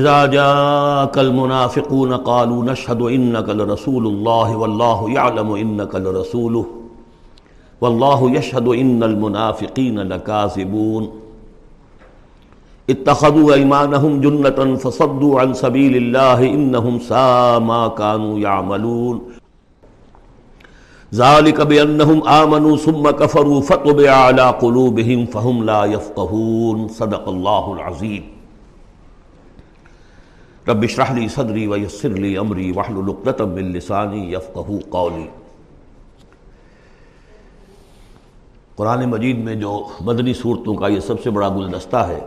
اذا جاءك المنافقون قالوا نشهد انك لرسول الله والله يعلم انك لرسوله والله يشهد ان المنافقين لكاذبون اتخذوا ايمانهم جنة فصدوا عن سبيل الله انهم ساء ما كانوا يعملون ذلك بانهم آمنوا ثم كفروا فطبع على قلوبهم فهم لا يفقهون صدق الله العظيم رب اشرح لي صدري ويسر لي امري واحلل عقدة من لساني يفقهوا قولي۔ قرآن مجید میں جو مدنی صورتوں کا یہ سب سے بڑا گلدستہ ہے،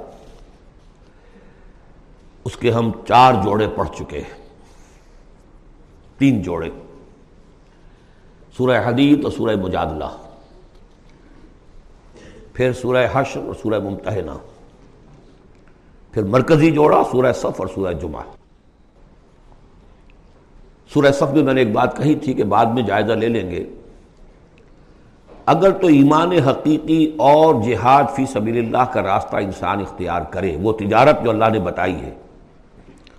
اس کے ہم 4 جوڑے پڑھ چکے ہیں، 3 جوڑے سورہ حدید اور سورہ مجادلہ، پھر سورہ حشر اور سورہ ممتحنہ، پھر مرکزی جوڑا سورہ صف اور سورہ جمعہ۔ سورہ صف میں نے ایک بات کہی تھی کہ بعد میں جائزہ لے لیں گے، اگر تو ایمان حقیقی اور جہاد فی سبیل اللہ کا راستہ انسان اختیار کرے، وہ تجارت جو اللہ نے بتائی ہے،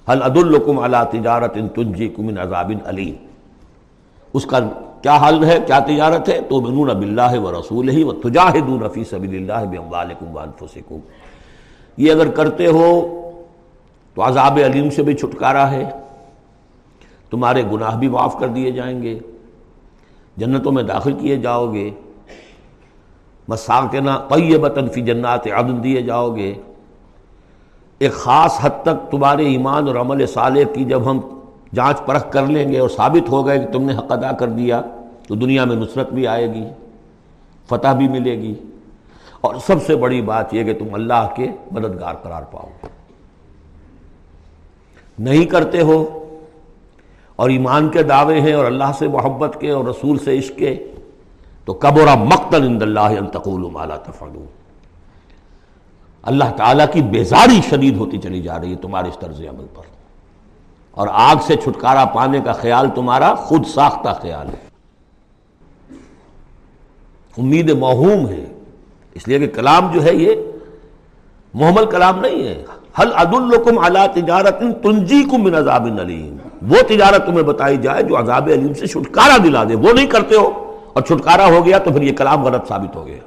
هل ادلکم علی تجارت تنجیکم من عذاب علیم، اس کا کیا حل ہے، کیا تجارت ہے، تؤمنون باللہ ورسولہ وتجاہدون فی سبیل اللہ باموالکم وانفسکم، یہ اگر کرتے ہو تو عذاب علیم سے بھی چھٹکارا ہے، تمہارے گناہ بھی معاف کر دیے جائیں گے، جنتوں میں داخل کیے جاؤ گے، مساکن طیبۃ فی جنات عدن دیے جاؤ گے۔ ایک خاص حد تک تمہارے ایمان اور عمل صالح کی جب ہم جانچ پرکھ کر لیں گے اور ثابت ہو گئے کہ تم نے حق ادا کر دیا، تو دنیا میں نصرت بھی آئے گی، فتح بھی ملے گی، اور سب سے بڑی بات یہ کہ تم اللہ کے مددگار قرار پاؤ۔ نہیں کرتے ہو اور ایمان کے دعوے ہیں اور اللہ سے محبت کے اور رسول سے عشق کے، تو کبر مقتا عند اللہ ان تقولوا ما لا تفعلون، اللہ تعالیٰ کی بیزاری شدید ہوتی چلی جا رہی ہے تمہارے اس طرز عمل پر، اور آگ سے چھٹکارا پانے کا خیال تمہارا خود ساختہ خیال ہے، امید موہوم ہے، اس لیے کہ کلام جو ہے یہ محمل کلام نہیں ہے، هل ادلکم علی تجارت تنجیکم من عذاب علیم، وہ تجارت تمہیں بتائی جائے جو عذاب علیم سے چھٹکارا دلا دے، وہ نہیں کرتے ہو اور چھٹکارا ہو گیا تو پھر یہ کلام غلط ثابت ہو گیا،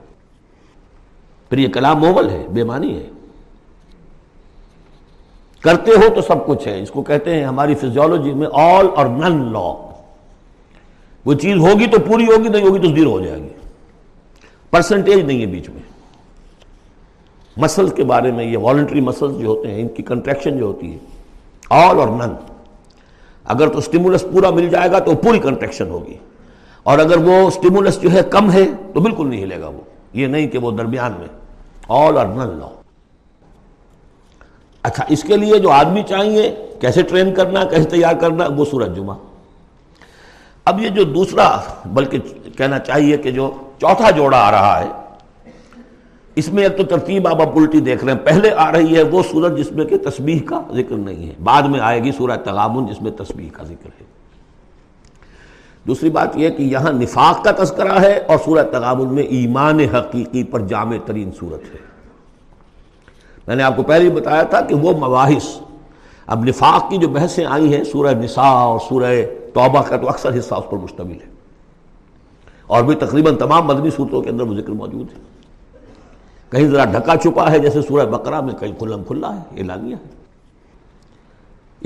پھر یہ کلام محمل ہے، بے معنی ہے۔ کرتے ہو تو سب کچھ ہے، اس کو کہتے ہیں ہماری فزیولوجی میں آل اور نن لا، وہ چیز ہوگی تو پوری ہوگی، نہیں ہوگی تو زیرو ہو جائے گی، پرسنٹیج نہیں ہے بیچ میں۔ مسلز کے بارے میں یہ والنٹری مسلز جو ہوتے ہیں، ان کی کنٹریکشن جو ہوتی ہے آل اور نن، اگر تو اسٹیمولس پورا مل جائے گا تو پوری کنٹریکشن ہوگی، اور اگر وہ اسٹیمولس جو ہے کم ہے تو بالکل نہیں ہلے گا وہ، یہ نہیں کہ وہ درمیان میں، آل اور نن لا۔ اچھا، اس کے لیے جو آدمی چاہیے، کیسے ٹرین کرنا، کیسے تیار کرنا، وہ سورہ جمعہ۔ اب یہ جو دوسرا، بلکہ کہنا چاہیے کہ جو چوتھا جوڑا آ رہا ہے، اس میں ایک تو ترتیب آپ الٹی دیکھ رہے ہیں، پہلے آ رہی ہے وہ سورت جس میں کہ تسبیح کا ذکر نہیں ہے، بعد میں آئے گی سورہ تغابن جس میں تسبیح کا ذکر ہے۔ دوسری بات یہ کہ یہاں نفاق کا تذکرہ ہے، اور سورہ تغابن میں ایمان حقیقی پر جامع ترین صورت ہے۔ میں نے آپ کو پہلے ہی بتایا تھا کہ وہ مباحث، اب نفاق کی جو بحثیں آئی ہیں سورہ نساء اور سورہ توبہ کا تو اکثر حصہ اس پر مشتمل ہے، اور بھی تقریباً تمام مدنی صورتوں کے اندر وہ ذکر موجود ہے، کہیں ذرا ڈھکا چھپا ہے جیسے سورہ بقرہ میں، کہیں کھلم کھلا ہے، اعلانیہ ہے۔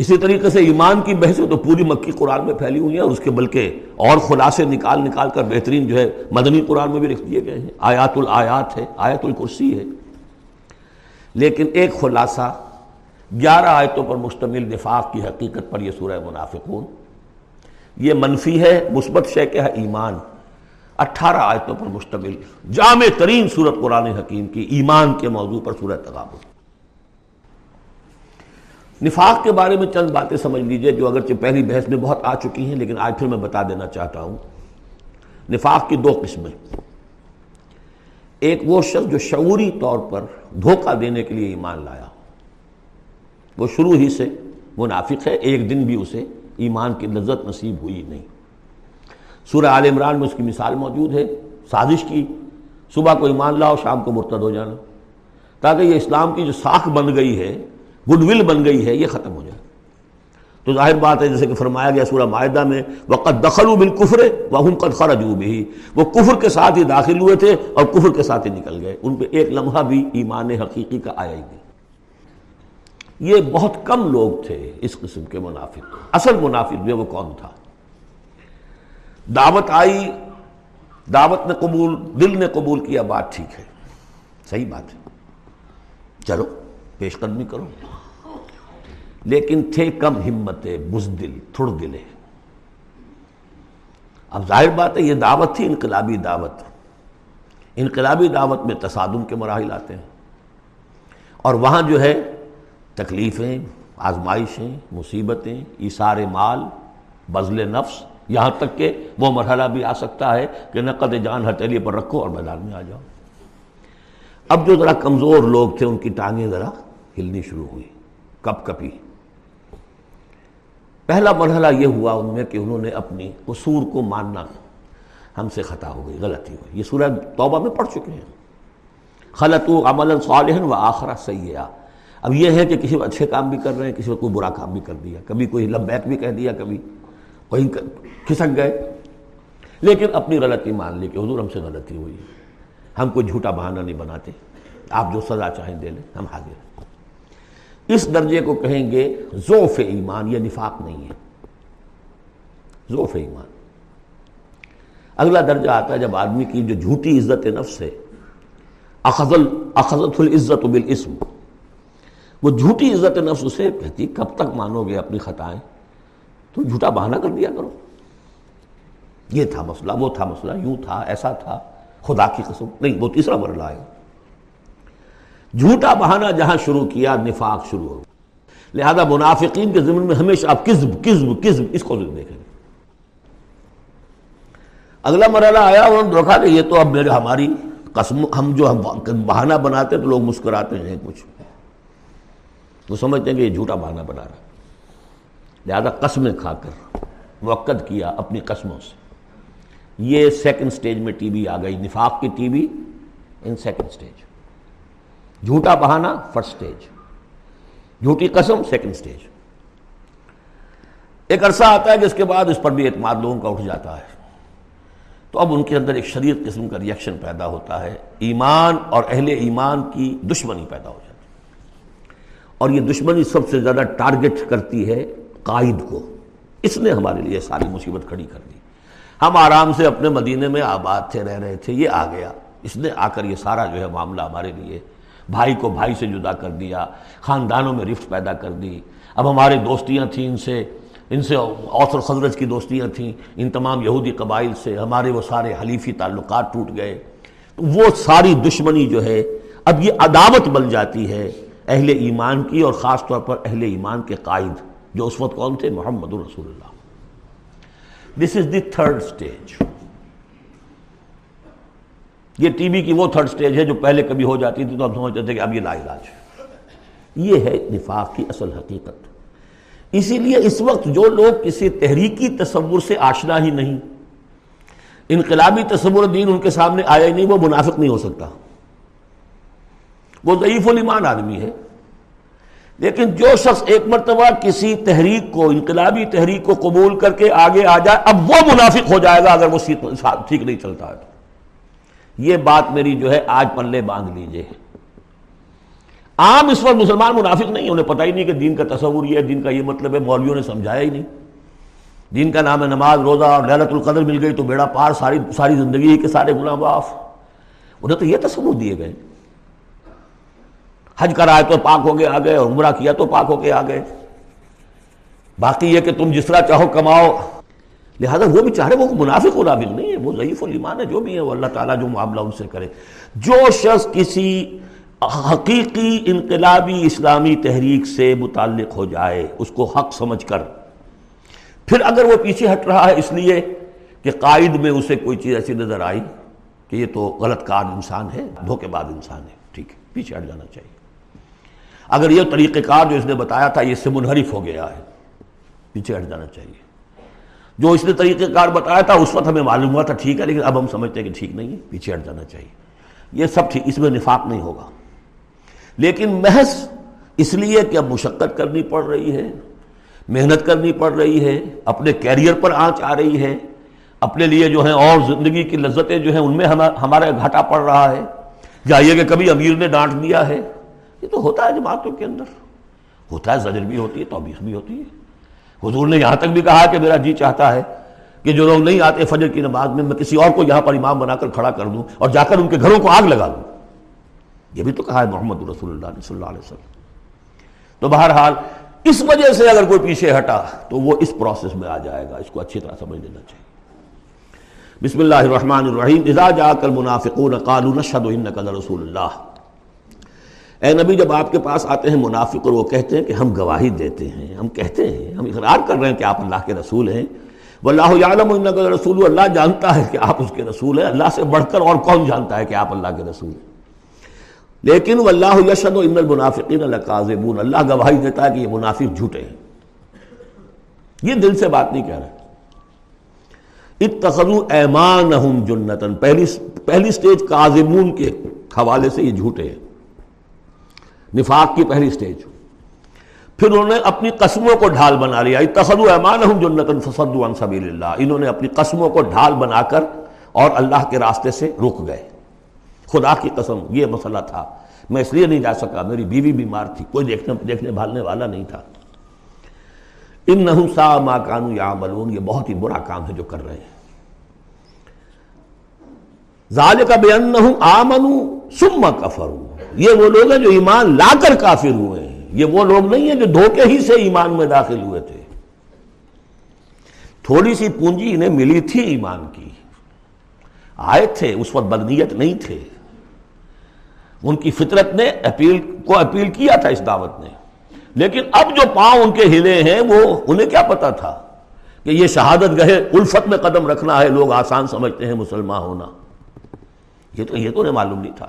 اسی طریقے سے ایمان کی بحثیں تو پوری مکی قرآن میں پھیلی ہوئی ہیں، اور اس کے بلکہ اور خلاصے نکال نکال کر بہترین جو ہے مدنی قرآن میں بھی لکھ دیے گئے ہیں، آیات الآیات ہے، آیت الکرسی ہے، لیکن ایک خلاصہ 11 آیتوں پر مشتمل نفاق کی حقیقت پر، یہ سورہ منافقون، یہ منفی ہے، مثبت شے کہ ہے ایمان، 18 آیتوں پر مشتمل جامع ترین سورت قرآن حکیم کی، ایمان کے موضوع پر سورہ تغابن۔ نفاق کے بارے میں چند باتیں سمجھ لیجئے جو اگرچہ پہلی بحث میں بہت آ چکی ہیں، لیکن آج پھر میں بتا دینا چاہتا ہوں۔ نفاق کی 2 قسمیں، ایک وہ شخص جو شعوری طور پر دھوکہ دینے کے لیے ایمان لایا، وہ شروع ہی سے منافق ہے، ایک دن بھی اسے ایمان کی لذت نصیب ہوئی نہیں۔ سورہ آل عمران میں اس کی مثال موجود ہے، سازش کی، صبح کو ایمان لاؤ شام کو مرتد ہو جانا، تاکہ یہ اسلام کی جو ساکھ بن گئی ہے گڈ ول بن گئی ہے، یہ ختم ہو جائے۔ تو ظاہر بات ہے جیسے کہ فرمایا گیا سورہ مائدہ میں وَقَدْ دَخَلُوا بِالْكُفْرِ وَهُمْ قَدْ خَرَجُوا بِهِ، وہ کفر کے ساتھ ہی داخل ہوئے تھے اور کفر کے ساتھ ہی نکل گئے، ان پہ ایک لمحہ بھی ایمان حقیقی کا آیا ہی نہیں۔ یہ بہت کم لوگ تھے اس قسم کے منافق۔ اصل منافق جو وہ کون تھا؟ دعوت آئی، دعوت نے قبول، دل نے قبول کیا، بات ٹھیک ہے، صحیح بات ہے، چلو پیش قدمی کرو، لیکن تھے کم ہمتیں، بزدل، تھڑ دلے۔ اب ظاہر بات ہے یہ دعوت تھی انقلابی دعوت، انقلابی دعوت میں تصادم کے مراحل آتے ہیں، اور وہاں جو ہے تکلیفیں، آزمائشیں، مصیبتیں، ایثار مال، بذل نفس، یہاں تک کہ وہ مرحلہ بھی آ سکتا ہے کہ نقد جان ہتھیلی پر رکھو اور میدان میں آ جاؤ۔ اب جو ذرا کمزور لوگ تھے ان کی ٹانگیں ذرا ہلنی شروع ہوئی، کپ کپی۔ پہلا مرحلہ یہ ہوا ان میں کہ انہوں نے اپنی قصور کو ماننا، ہم سے خطا ہو گئی، غلطی ہوئی۔ یہ سورہ توبہ میں پڑھ چکے ہیں، خلطوا عملا صالحا وآخر سیئا۔ اب یہ ہے کہ کسی وقت اچھے کام بھی کر رہے ہیں، کسی وقت کوئی برا کام بھی کر دیا، کبھی کوئی لبیک بھی کہہ دیا، کبھی کوئی کھسک گئے، لیکن اپنی غلطی مان لی کہ حضور ہم سے غلطی ہوئی، ہم کوئی جھوٹا بہانہ نہیں بناتے، آپ جو سزا چاہیں دے لیں، ہم حاضر ہیں۔ اس درجے کو کہیں گے ضعف ایمان، یہ نفاق نہیں ہے، ضعف ایمان۔ اگلا درجہ آتا ہے جب آدمی کی جو جھوٹی عزت نفس ہے، اخذت العزت بالاسم، وہ جھوٹی عزت نفس اسے کہتی کب تک مانو گے اپنی خطائیں، تو جھوٹا بہانہ کر دیا کرو، یہ تھا مسئلہ، وہ تھا مسئلہ، یوں تھا، ایسا تھا، خدا کی قسم نہیں۔ وہ تیسرا مرحلہ ہے، جھوٹا بہانہ جہاں شروع کیا نفاق شروع ہو۔ لہذا منافقین کے ضمن میں ہمیشہ آپ کذب کذب کذب اس کو ضرور دیکھیں گے۔ اگلا مرحلہ آیا، انہوں نے دیکھا کہ یہ تو اب ہماری قسم، ہم بہانہ بناتے تو لوگ مسکراتے ہیں، کچھ وہ سمجھتے ہیں کہ یہ جھوٹا بہانہ بنا رہا ہے، لہذا قسمیں کھا کر موقد کیا اپنی قسموں سے۔ یہ سیکنڈ سٹیج میں ٹی بی آ گئی، نفاق کی T B in second stage, جھوٹا بہانہ فرسٹ سٹیج، جھوٹی قسم سیکنڈ سٹیج۔ ایک عرصہ آتا ہے کہ اس کے بعد اس پر بھی اعتماد لوگوں کا اٹھ جاتا ہے، تو اب ان کے اندر ایک شدید قسم کا ریئیکشن پیدا ہوتا ہے، ایمان اور اہل ایمان کی دشمنی پیدا ہو جاتی ہے، اور یہ دشمنی سب سے زیادہ ٹارگٹ کرتی ہے قائد کو، اس نے ہمارے لیے ساری مصیبت کھڑی کر دی، ہم آرام سے اپنے مدینے میں آباد تھے، رہ رہے تھے، یہ آ گیا، اس نے آ کر یہ سارا جو ہے معاملہ ہمارے لیے، بھائی کو بھائی سے جدا کر دیا، خاندانوں میں رفت پیدا کر دی، اب ہمارے دوستیاں تھیں ان سے اوس اور خزرج کی دوستیاں تھیں ان تمام یہودی قبائل سے، ہمارے وہ سارے حلیفی تعلقات ٹوٹ گئے، تو وہ ساری دشمنی جو ہے اب یہ عداوت بن جاتی ہے اہل ایمان کی، اور خاص طور پر اہل ایمان کے قائد جو اس وقت کون تھے؟ محمد الرسول Allah. This is the third stage, یہ ٹی بی کی وہ تھرڈ سٹیج ہے جو پہلے کبھی ہو جاتی تھی تو ہم سمجھتے تھے کہ اب یہ لا علاج ہے۔ یہ ہے نفاق کی اصل حقیقت۔ اسی لیے اس وقت جو لوگ کسی تحریکی تصور سے آشنا ہی نہیں، انقلابی تصور دین ان کے سامنے آیا ہی نہیں، وہ منافق نہیں ہو سکتا، وہ ضعیف الایمان آدمی ہے۔ لیکن جو شخص ایک مرتبہ کسی تحریک کو، انقلابی تحریک کو قبول کر کے آگے آ جائے، اب وہ منافق ہو جائے گا اگر وہ ٹھیک نہیں چلتا ہے تو۔ یہ بات میری جو ہے آج پلے باندھ لیجئے، عام اس وقت مسلمان منافق نہیں، انہیں پتہ ہی نہیں کہ دین کا تصور یہ ہے، دین کا یہ مطلب ہے، مولویوں نے سمجھایا ہی نہیں، دین کا نام ہے نماز، روزہ اور لیلۃ القدر، مل گئی تو بیڑا پار، ساری زندگی کے سارے گناہ معاف، انہیں تو یہ تصور دیے گئے، حج کرائے تو پاک ہو کے آ گئے، اور عمرہ کیا تو پاک ہو کے آ گئے، باقی یہ کہ تم جس طرح چاہو کماؤ۔ لہذا وہ بھی چاہ رہے، وہ منافق منافق نہیں ہے، وہ ضعیف الایمان ہے، جو بھی ہے وہ اللہ تعالیٰ جو معاملہ ان سے کرے۔ جو شخص کسی حقیقی انقلابی اسلامی تحریک سے متعلق ہو جائے، اس کو حق سمجھ کر، پھر اگر وہ پیچھے ہٹ رہا ہے اس لیے کہ قائد میں اسے کوئی چیز ایسی نظر آئی کہ یہ تو غلط کار انسان ہے، دھوکے باز انسان ہے، ٹھیک ہے، پیچھے ہٹ جانا چاہیے۔ اگر یہ طریقہ کار جو اس نے بتایا تھا یہ اس سے منحرف ہو گیا ہے، پیچھے ہٹ جانا چاہیے۔ جو اس نے طریقہ کار بتایا تھا اس وقت ہمیں معلوم ہوا تھا ٹھیک ہے، لیکن اب ہم سمجھتے ہیں کہ ٹھیک نہیں ہے، پیچھے ہٹ جانا چاہیے۔ یہ سب ٹھیک، اس میں نفاق نہیں ہوگا۔ لیکن محض اس لیے کہ اب مشقت کرنی پڑ رہی ہے، محنت کرنی پڑ رہی ہے، اپنے کیریئر پر آنچ آ رہی ہے، اپنے لیے جو ہیں اور زندگی کی لذتیں جو ہیں ان میں ہمارا گھاٹا پڑ رہا ہے، جائیے کہ کبھی امیر نے ڈانٹ دیا ہے، یہ تو ہوتا ہے جماعتوں کے اندر، ہوتا ہے، زجر بھی ہوتی ہے، توبیخ بھی ہوتی ہے۔ حضور نے یہاں تک بھی کہا کہ میرا جی چاہتا ہے کہ جو لوگ نہیں آتے فجر کی نماز میں، میں کسی اور کو یہاں پر امام بنا کر کھڑا کر دوں اور جا کر ان کے گھروں کو آگ لگا دوں، یہ بھی تو کہا ہے محمد رسول اللہ صلی اللہ علیہ وسلم۔ تو بہرحال اس وجہ سے اگر کوئی پیچھے ہٹا تو وہ اس پروسیس میں آ جائے گا، اس کو اچھی طرح سمجھ لینا چاہیے۔ بسم اللہ الرحمن الرحیم۔ اذا جاءک المنافقون قالوا نشهد انک لرسول اللہ۔ اے نبی، جب آپ کے پاس آتے ہیں منافق اور وہ کہتے ہیں کہ ہم گواہی دیتے ہیں، ہم کہتے ہیں، ہم اقرار کر رہے ہیں کہ آپ اللہ کے رسول ہیں، واللہ یعلم انک لرسول، اللہ جانتا ہے کہ آپ اس کے رسول ہیں، اللہ سے بڑھ کر اور کون جانتا ہے کہ آپ اللہ کے رسول ہیں، لیکن واللہ یشہد ان المنافقین لکاذبون، اللہ گواہی دیتا ہے کہ یہ منافق جھوٹے ہیں، یہ دل سے بات نہیں کہہ رہے۔ اتخذوا ایمانہم جنۃ، پہلی سٹیج کاذبون کے حوالے سے یہ جھوٹے ہیں، نفاق کی پہلی سٹیج۔ پھر انہوں نے اپنی قسموں کو ڈھال بنا لیا، اتخذوا ایمانہم جنۃ فصدوا عن سبیل اللہ، انہوں نے اپنی قسموں کو ڈھال بنا کر اور اللہ کے راستے سے رک گئے۔ خدا کی قسم، یہ مسئلہ تھا، میں اس لیے نہیں جا سکا، میری بیوی بیمار تھی، کوئی دیکھنے بھالنے والا نہیں تھا۔ انہم ساء ما کانوا یعملون، یہ بہت ہی برا کام ہے جو کر رہے ہیں۔ ذالک بانہم آمنوا ثم کفروا، یہ وہ لوگ ہیں جو ایمان لا کر کافر ہوئے ہیں، یہ وہ لوگ نہیں ہیں جو دھوکے ہی سے ایمان میں داخل ہوئے تھے۔ تھوڑی سی پونجی انہیں ملی تھی ایمان کی، آئے تھے، اس وقت بدنیت نہیں تھے، ان کی فطرت نے اپیل کیا تھا اس دعوت نے، لیکن اب جو پاؤں ان کے ہلے ہیں وہ انہیں کیا پتا تھا کہ یہ شہادت گاہ الفت میں قدم رکھنا ہے، لوگ آسان سمجھتے ہیں مسلمان ہونا، یہ تو انہیں معلوم نہیں تھا،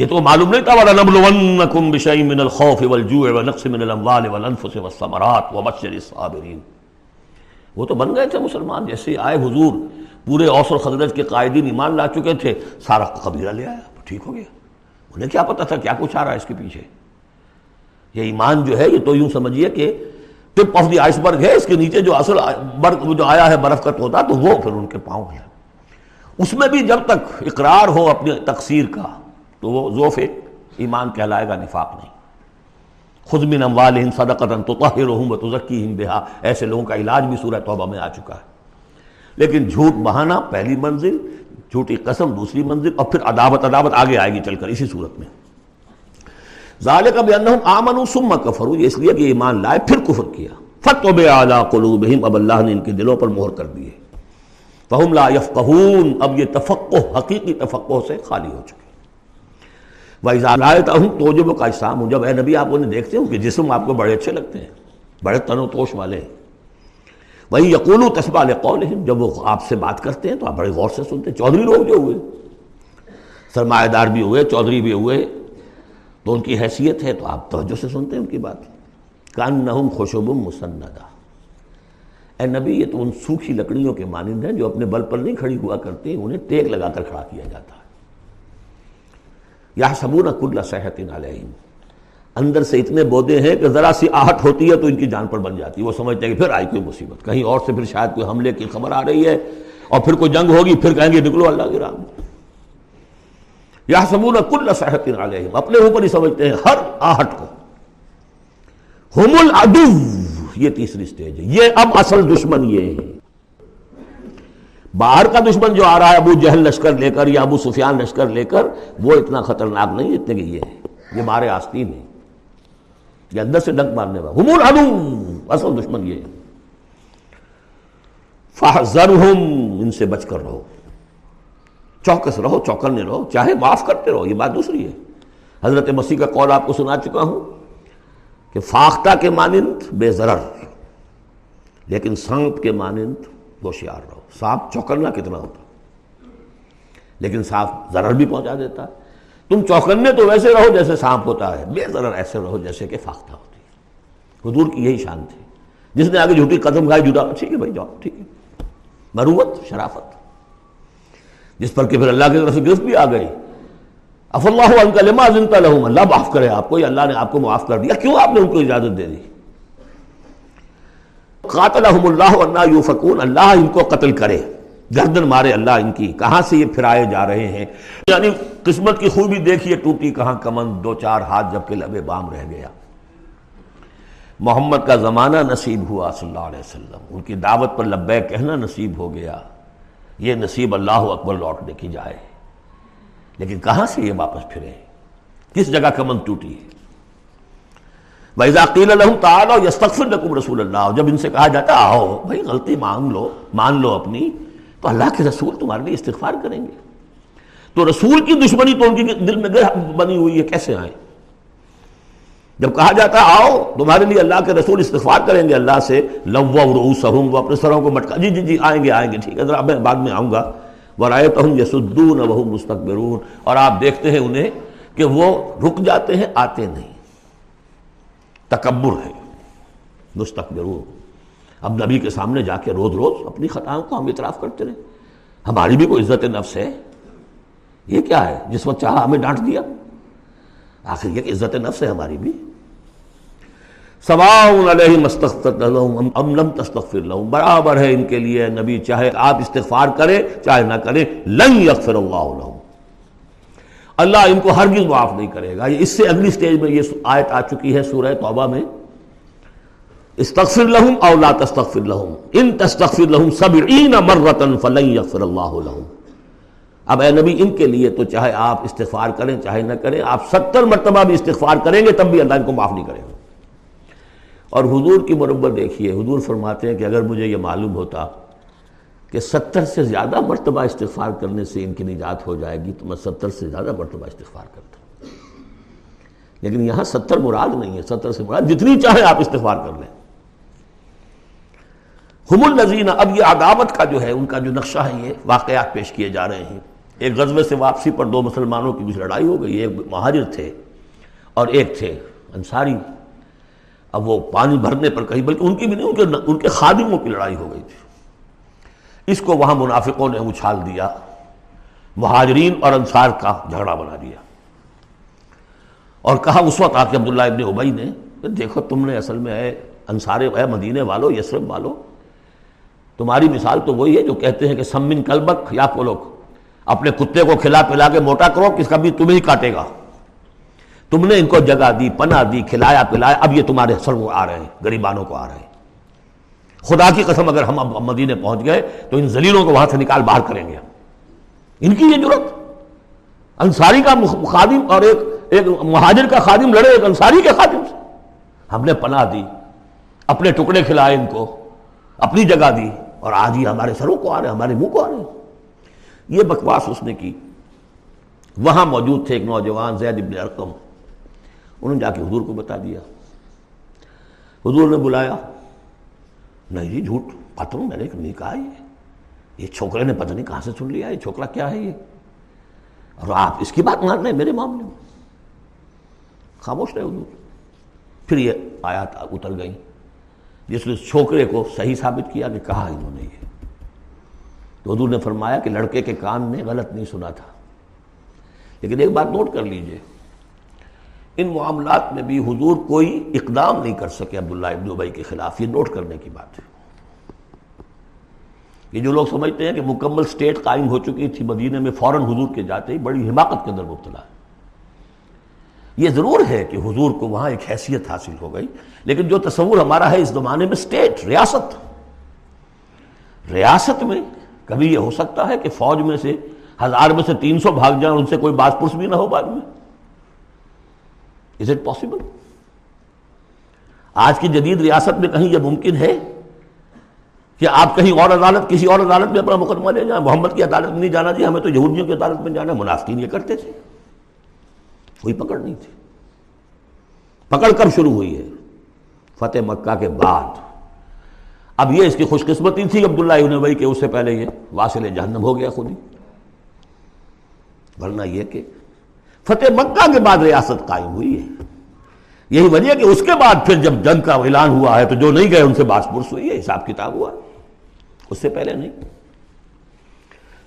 یہ تو معلوم نہیں تھا۔ وَلَنَبْلُوَنَّكُمْ بِشَيْءٍ مِّنَ الْخَوْفِ وَالْجُوعِ وَنَقْصٍ مِّنَ الْأَمْوَالِ وَالْأَنفُسِ وَالثَّمَرَاتِ وَبَشِّرِ الصَّابِرِينَ، وہ تو بن گئے تھے مسلمان، جیسے آئے حضور، پورے اوس اور خزرج کے قائدین ایمان لا چکے تھے، سارا قبیلہ لے آیا، ٹھیک ہو گیا، انہیں کیا پتہ تھا کیا کچھ آ رہا ہے اس کے پیچھے۔ یہ ایمان جو ہے یہ تو یوں سمجھیے کہ ٹپ آف دی آئس برگ ہے، اس کے نیچے جو اصل جو آیا ہے برف کا توتا، تو وہ پھر ان کے پاؤں گیا۔ اس میں بھی جب تک اقرار ہو اپنی تقصیر کا تو وہ ذوف ایمان کہلائے گا، نفاق نہیں۔ خذ من اموالہم صدقۃ تطہرہم وتزکیہم بہا، ایسے لوگوں کا علاج بھی سورہ توبہ میں آ چکا ہے۔ لیکن جھوٹ بہانا پہلی منزل، جھوٹی قسم دوسری منزل، اور پھر عداوت آگے آئے گی چل کر اسی صورت میں۔ ذالک بانہم آمنوا ثم کفروا، یہ اس لیے کہ ایمان لائے پھر کفر کیا۔ فطبع علی قلوبہم، اب اللہ نے ان کے دلوں پر مہر کر دی ہے۔ فہم لا یفقہون، اب یہ تفقہ، حقیقی تفقہ سے خالی ہو چکے۔ وَإِذَا رَأَيْتَهُمْ تُعْجِبُكَ أَجْسَامُهُمْ، جب اے نبی آپ انہیں دیکھتے ہو کہ جسم آپ کو بڑے اچھے لگتے ہیں، بڑے تن و توش والے ہیں۔ وَإِن يَقُولُوا تَسْمَعْ لِقَوْلِهِمْ، جب وہ آپ سے بات کرتے ہیں تو آپ بڑے غور سے سنتے ہیں۔ چودھری لوگ جو ہوئے، سرمایہ دار بھی ہوئے، چودھری بھی ہوئے، تو ان کی حیثیت ہے تو آپ توجہ سے سنتے ہیں ان کی بات۔ كَأَنَّهُمْ خُشُبٌ مُّسَنَّدَةٌ، اے نبی یہ تو ان سوکھی لکڑیوں کے مانند ہیں جو اپنے بل پر نہیں کھڑی ہوا کرتی، انہیں ٹیک لگا کر کھڑا کیا جاتا ہے۔ یحسبون کل صیحۃ علیہم، اندر سے اتنے بودے ہیں کہ ذرا سی آہٹ ہوتی ہے تو ان کی جان پر بن جاتی ہے، وہ سمجھتے ہیں کہ پھر آئی کوئی مصیبت، کہیں اور سے پھر شاید کوئی حملے کی خبر آ رہی ہے، اور پھر کوئی جنگ ہوگی، پھر کہیں گے نکلو اللہ کی راہ میں۔ یحسبون کل صیحۃ علیہم، اپنے اوپر ہی سمجھتے ہیں ہر آہٹ کو۔ ہم العدو، یہ تیسری سٹیج ہے، یہ اب اصل دشمن یہ ہے۔ باہر کا دشمن جو آ رہا ہے، ابو جہل لشکر لے کر یا ابو سفیان لشکر لے کر، وہ اتنا خطرناک نہیں جتنے کہ یہ ہے، یہ مارے آستین ہے، یہ اندر سے ڈنک مارنے والا، ہم العدو، اصل دشمن یہ ہے۔ فاحذرہم، ان سے بچ کر رہو، چوکس رہو، چوکنے رہو، چاہے معاف کرتے رہو، یہ بات دوسری ہے۔ حضرت مسیح کا قول آپ کو سنا چکا ہوں کہ فاختہ کے مانند بے ضرر، لیکن سانپ کے مانند ہوشیار رہو۔ سانپ چوکنا کتنا ہوتا، لیکن سانپ ضرر بھی پہنچا دیتا ہے۔ تم چوکنے تو ویسے رہو جیسے سانپ ہوتا ہے، بے ضرر ایسے رہو جیسے کہ فاختہ ہوتی ہے۔ حضور کی یہی شان تھی، جس نے آگے جھوٹی قدم گائے، جدا ٹھیک ہے بھائی جاؤ، ٹھیک ہے، مروت، شرافت، جس پر کہ پھر اللہ کی طرف سے گرفت بھی آ گئی۔ عف اللہ عنک لما اذنت لہم، اللہ معاف کرے آپ کو، یہ اللہ نے آپ کو معاف کر دیا، کیوں آپ نے ان کو اجازت دے دی؟ قاتلہم اللہ انا یوفکون، اللہ ان کو قتل کرے، گردن مارے اللہ ان کی، کہاں سے یہ پھرائے جا رہے ہیں؟ یعنی قسمت کی خوبی دیکھیے، ٹوٹی کہاں کمند، دو چار ہاتھ جب کہ لبے بام رہ گیا۔ محمد کا زمانہ نصیب ہوا صلی اللہ علیہ وسلم، ان کی دعوت پر لبیک کہنا نصیب ہو گیا، یہ نصیب اللہ اکبر لوٹنے کی جائے، لیکن کہاں سے یہ واپس پھرے؟ کس جگہ کمند ٹوٹی؟ وَإِذَا قِيلَ لَهُمْ تَعَالَوْا يَسْتَغْفِرْ لَكُمْ رَسُولَ اللَّهِ، جب ان سے کہا جاتا آؤ بھائی غلطی مان لو اپنی، تو اللہ کے رسول تمہارے لیے استغفار کریں گے۔ تو رسول کی دشمنی تو ان کے دل میں بنی ہوئی ہے، کیسے آئیں؟ جب کہا جاتا آؤ تمہارے لیے اللہ کے رسول استغفار کریں گے اللہ سے، لَوَّوْا رُؤُوسَهُمْ، وہ اپنے سروں کو مٹکا، جی آئیں گے ٹھیک ہے، ذرا میں بعد میں آؤں گا۔ وَرَأَيْتَهُمْ يَصُدُّونَ وَهُمْ مُسْتَكْبِرُونَ، اور آپ دیکھتے ہیں انہیں کہ وہ رک جاتے ہیں، آتے نہیں، تکبر ہے، مستکبرون۔ اب نبی کے سامنے جا کے روز روز اپنی خطاؤں کو ہم اعتراف کرتے رہے، ہماری بھی کوئی عزت نفس ہے؟ یہ کیا ہے جس وقت چاہا ہمیں ڈانٹ دیا؟ آخر یہ عزت نفس ہے ہماری بھی۔ سواء علیہم استغفرت لہم ام لم تستغفر لہم، برابر ہے ان کے لیے، نبی چاہے آپ استغفار کریں چاہے نہ کریں، لن یغفر اللہ لہم، اللہ ان کو ہرگز معاف نہیں کرے گا۔ اس سے اگلی سٹیج میں یہ آیت آ چکی ہے سورہ توبہ میں، استغفر لہم او لا تستغفر لہم ان تستغفر لہم 70 مرۃ فلن یغفر اللہ لہم، اب اے نبی ان کے لیے تو چاہے آپ استغفار کریں چاہے نہ کریں، آپ 70 مرتبہ بھی استغفار کریں گے تب بھی اللہ ان کو معاف نہیں کرے گا۔ اور حضور کی مربت دیکھیے، حضور فرماتے ہیں کہ اگر مجھے یہ معلوم ہوتا کہ 70 سے زیادہ مرتبہ استغفار کرنے سے ان کی نجات ہو جائے گی تو میں 70 سے زیادہ مرتبہ استغفار کرتا ہوں، لیکن یہاں 70 مراد نہیں ہے، 70 سے مراد جتنی چاہے آپ استغفار کر لیں۔ ہم الذین، اب یہ عداوت کا جو ہے ان کا جو نقشہ ہے، یہ واقعات پیش کیے جا رہے ہیں۔ ایک غزوے سے واپسی پر دو مسلمانوں کی بیچ لڑائی ہو گئی، ایک مہاجر تھے اور ایک تھے انصاری۔ اب وہ پانی بھرنے پر کہیں، بلکہ ان کی بھی نہیں، ان کے خادموں کی لڑائی ہو گئی تھی، اس کو وہاں منافقوں نے اچھال دیا، مہاجرین اور انصار کا جھگڑا بنا دیا، اور کہا اس وقت آ کے عبداللہ ابن ابی نے، دیکھو تم نے اصل میں اے انصار، اے مدینے والو، یثرب والو، تمہاری مثال تو وہی ہے جو کہتے ہیں کہ سمن کلبک یا پولوک، اپنے کتے کو کھلا پلا کے موٹا کرو، کس کا بھی تمہیں ہی کاٹے گا، تم نے ان کو جگہ دی، پناہ دی، کھلایا پلایا، اب یہ تمہارے سر کو آ رہے ہیں، غریبانوں کو آ رہے ہیں۔ خدا کی قسم اگر ہم اب مدینے پہنچ گئے تو ان ذلیلوں کو وہاں سے نکال باہر کریں گے، ان کی یہ جرات! انصاری کا خادم اور ایک مہاجر کا خادم لڑے ایک انصاری کے خادم سے، ہم نے پناہ دی، اپنے ٹکڑے کھلائے ان کو، اپنی جگہ دی، اور آج یہ ہمارے سروں کو آ رہے ہیں، ہمارے منہ کو آ رہے ہیں۔ یہ بکواس اس نے کی۔ وہاں موجود تھے ایک نوجوان زید ابن ارقم، انہوں نے جا کے حضور کو بتا دیا، حضور نے بلایا، نہیں جی جھوٹ، قتل، میں نے نہیں کہا، یہ چھوکرے نے پتہ نہیں کہاں سے سن لیا، یہ چھوکرا کیا ہے یہ، اور آپ اس کی بات مان رہے ہیں میرے معاملے میں؟ خاموش رہے حضور۔ پھر یہ آیات اتر گئیں جس نے چھوکرے کو صحیح ثابت کیا کہ کہا انہوں نے یہ، تو حضور نے فرمایا کہ لڑکے کے کان نے غلط نہیں سنا تھا۔ لیکن ایک بات نوٹ کر لیجئے، ان معاملات میں بھی حضور کوئی اقدام نہیں کر سکے عبداللہ ابن ابی کے خلاف، یہ نوٹ کرنے کی بات ہے۔ یہ جو لوگ سمجھتے ہیں کہ مکمل سٹیٹ قائم ہو چکی تھی مدینے میں فوراً حضور کے جاتے ہی، بڑی حماقت کے اندر مبتلا ہے۔ یہ ضرور ہے کہ حضور کو وہاں ایک حیثیت حاصل ہو گئی، لیکن جو تصور ہمارا ہے اس زمانے میں سٹیٹ، ریاست میں کبھی یہ ہو سکتا ہے کہ فوج میں سے 1000 میں سے 300 بھاگ جائیں، ان سے کوئی باز پرس بھی نہ ہو بعد میں؟ Is it possible؟ آج کی جدید ریاست میں کہیں یہ ممکن ہے کہ آپ کہیں اور عدالت، کسی اور عدالت میں اپنا مقدمہ لے جائیں؟ محمد کی عدالت میں نہیں جانا جی، ہمیں تو یہودیوں کی عدالت میں جانا ہے۔ منافقین یہ کرتے تھے، کوئی پکڑ نہیں تھی، پکڑ کب شروع ہوئی ہے؟ فتح مکہ کے بعد۔ اب یہ اس کی خوش قسمتی تھی عبداللہ ابن ابی کہ اس سے پہلے یہ واصل جہنم ہو گیا خود ہی، ورنہ یہ کہ فتح مکہ کے بعد ریاست قائم ہوئی ہے۔ یہی وجہ ہے کہ اس کے بعد پھر جب جنگ کا اعلان ہوا ہے تو جو نہیں گئے ان سے باز پرس ہوئی ہے، حساب کتاب ہوا ہے، اس سے پہلے نہیں۔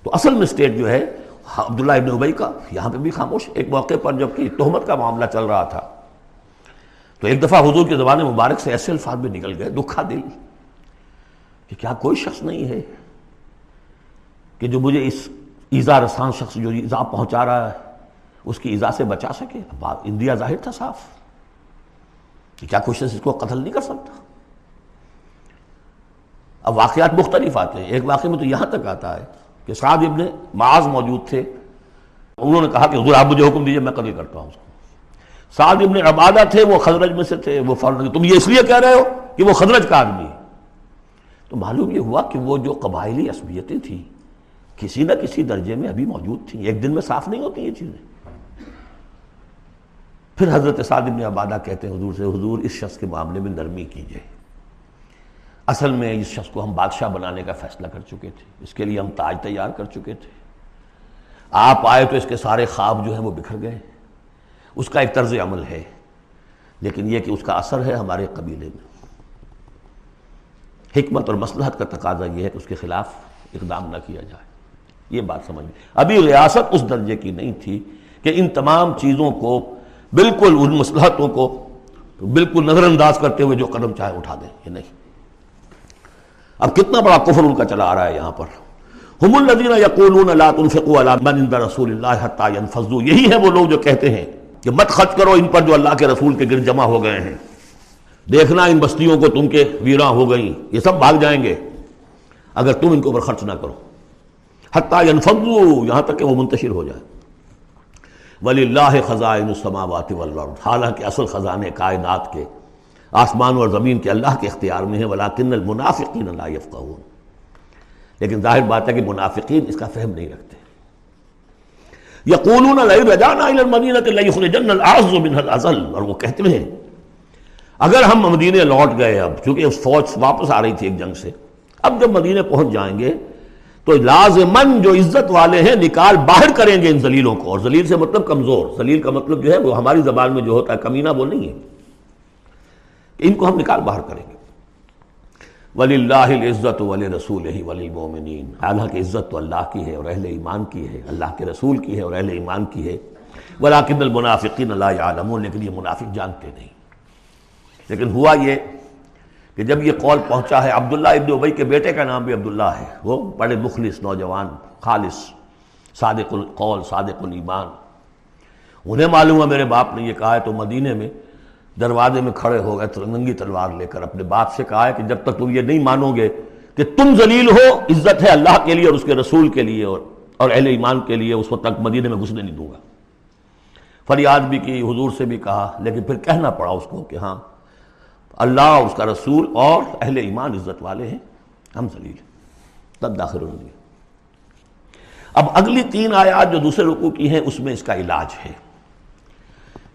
تو اصل میں اسٹیٹ جو ہے عبداللہ ابن ابی کا یہاں پہ بھی خاموش. ایک موقع پر جب کہ تہمت کا معاملہ چل رہا تھا تو ایک دفعہ حضور کی زبان مبارک سے ایسے الفاظ بھی نکل گئے دکھا دل کہ کیا کوئی شخص نہیں ہے کہ جو مجھے اس ایذا رسان شخص جو ایذا پہنچا رہا ہے اس کی ایذا سے بچا سکے. اندیا ظاہر تھا صاف کہ کیا کوئی شخص اس کو قتل نہیں کر سکتا. اب واقعات مختلف آتے ہیں. ایک واقعے میں تو یہاں تک آتا ہے کہ سعد ابن معاذ موجود تھے. انہوں نے کہا کہ حضور آپ مجھے حکم دیجئے میں قتل کرتا ہوں اس کو. سعد ابن عبادہ تھے, وہ خزرج میں سے تھے. وہ فوراً تم یہ اس لیے کہہ رہے ہو کہ وہ خزرج کا آدمی ہے. تو معلوم یہ ہوا کہ وہ جو قبائلی عصبیتیں تھیں کسی نہ کسی درجے میں ابھی موجود تھیں, ایک دن میں صاف نہیں ہوتی یہ چیزیں. پھر حضرت سعد ابن عبادہ کہتے ہیں حضور سے, حضور اس شخص کے معاملے میں نرمی کیجیے, اصل میں اس شخص کو ہم بادشاہ بنانے کا فیصلہ کر چکے تھے, اس کے لیے ہم تاج تیار کر چکے تھے. آپ آئے تو اس کے سارے خواب جو ہیں وہ بکھر گئے. اس کا ایک طرز عمل ہے لیکن یہ کہ اس کا اثر ہے ہمارے قبیلے میں. حکمت اور مصلحت کا تقاضا یہ ہے کہ اس کے خلاف اقدام نہ کیا جائے. یہ بات سمجھ لیں, ابھی ریاست اس درجے کی نہیں تھی کہ ان تمام چیزوں کو بالکل, ان مصلحتوں کو بالکل نظر انداز کرتے ہوئے جو قدم چاہے اٹھا دیں. یہ نہیں. اب کتنا بڑا کفر ان کا چلا آ رہا ہے یہاں پر. ہم الذین یقولون لا تنفقوا علی من عند رسول اللہ حتی ينفضوا, یہی ہیں وہ لوگ جو کہتے ہیں کہ مت خرچ کرو ان پر جو اللہ کے رسول کے گرد جمع ہو گئے ہیں. دیکھنا ان بستیوں کو تم کے ویراں ہو گئیں, یہ سب بھاگ جائیں گے اگر تم ان کے اوپر خرچ نہ کرو. حتی ينفضوا, یہاں تک کہ وہ منتشر ہو جائیں. وللہ خزائن السماوات والارض, حالانکہ اصل خزانے کائنات کے آسمان اور زمین کے اللہ کے اختیار میں ہے. ولاکن المنافقین لا یفقہون, لیکن ظاہر بات ہے کہ منافقین اس کا فہم نہیں رکھتے. یقولون لئن رجعنا الی المدینة لیخرجن الاعز منها الاذل, اور وہ کہتے ہیں اگر ہم مدینے لوٹ گئے, اب چونکہ اس فوج واپس آ رہی تھی ایک جنگ سے, اب جب مدینے پہنچ جائیں گے تو لازمن جو عزت والے ہیں نکال باہر کریں گے ان ذلیلوں کو. اور ذلیل سے مطلب کمزور, ذلیل کا مطلب جو ہے وہ ہماری زبان میں جو ہوتا ہے کمینہ, وہ نہیں ہے. ان کو ہم نکال باہر کریں گے. وَلِلَّهِ الْعِزَّةُ وَلِرَسُولِهِ وَلِلْمُؤْمِنِينَ, حالانکہ عزت تو اللہ کی ہے اور اہل ایمان کی ہے, اللہ کے رسول کی ہے اور اہل ایمان کی ہے. وَلَٰكِنَّ الْمُنَافِقِينَ لَا يَعْلَمُونَ, لیکن یہ منافق جانتے نہیں. لیکن ہوا یہ کہ جب یہ قول پہنچا ہے, عبداللہ ابن ابی کے بیٹے کا نام بھی عبداللہ ہے, وہ بڑے مخلص نوجوان, خالص, صادق القول, صادق الایمان. انہیں معلوم ہے میرے باپ نے یہ کہا ہے, تو مدینے میں دروازے میں کھڑے ہو گئے ترنگی تلوار لے کر, اپنے باپ سے کہا ہے کہ جب تک تم یہ نہیں مانو گے کہ تم ذلیل ہو, عزت ہے اللہ کے لیے اور اس کے رسول کے لیے اور اہل ایمان کے لیے, اس وقت تک مدینے میں گھسنے نہیں دوں گا. فریاد بھی کی, حضور سے بھی کہا, لیکن پھر کہنا پڑا اس کو کہ ہاں اللہ, اس کا رسول اور اہل ایمان عزت والے ہیں, ہم ذلیل ہیں. تب داخل ہونے لگے. اب اگلی تین آیات جو دوسرے رکوع کی ہیں اس میں اس کا علاج ہے.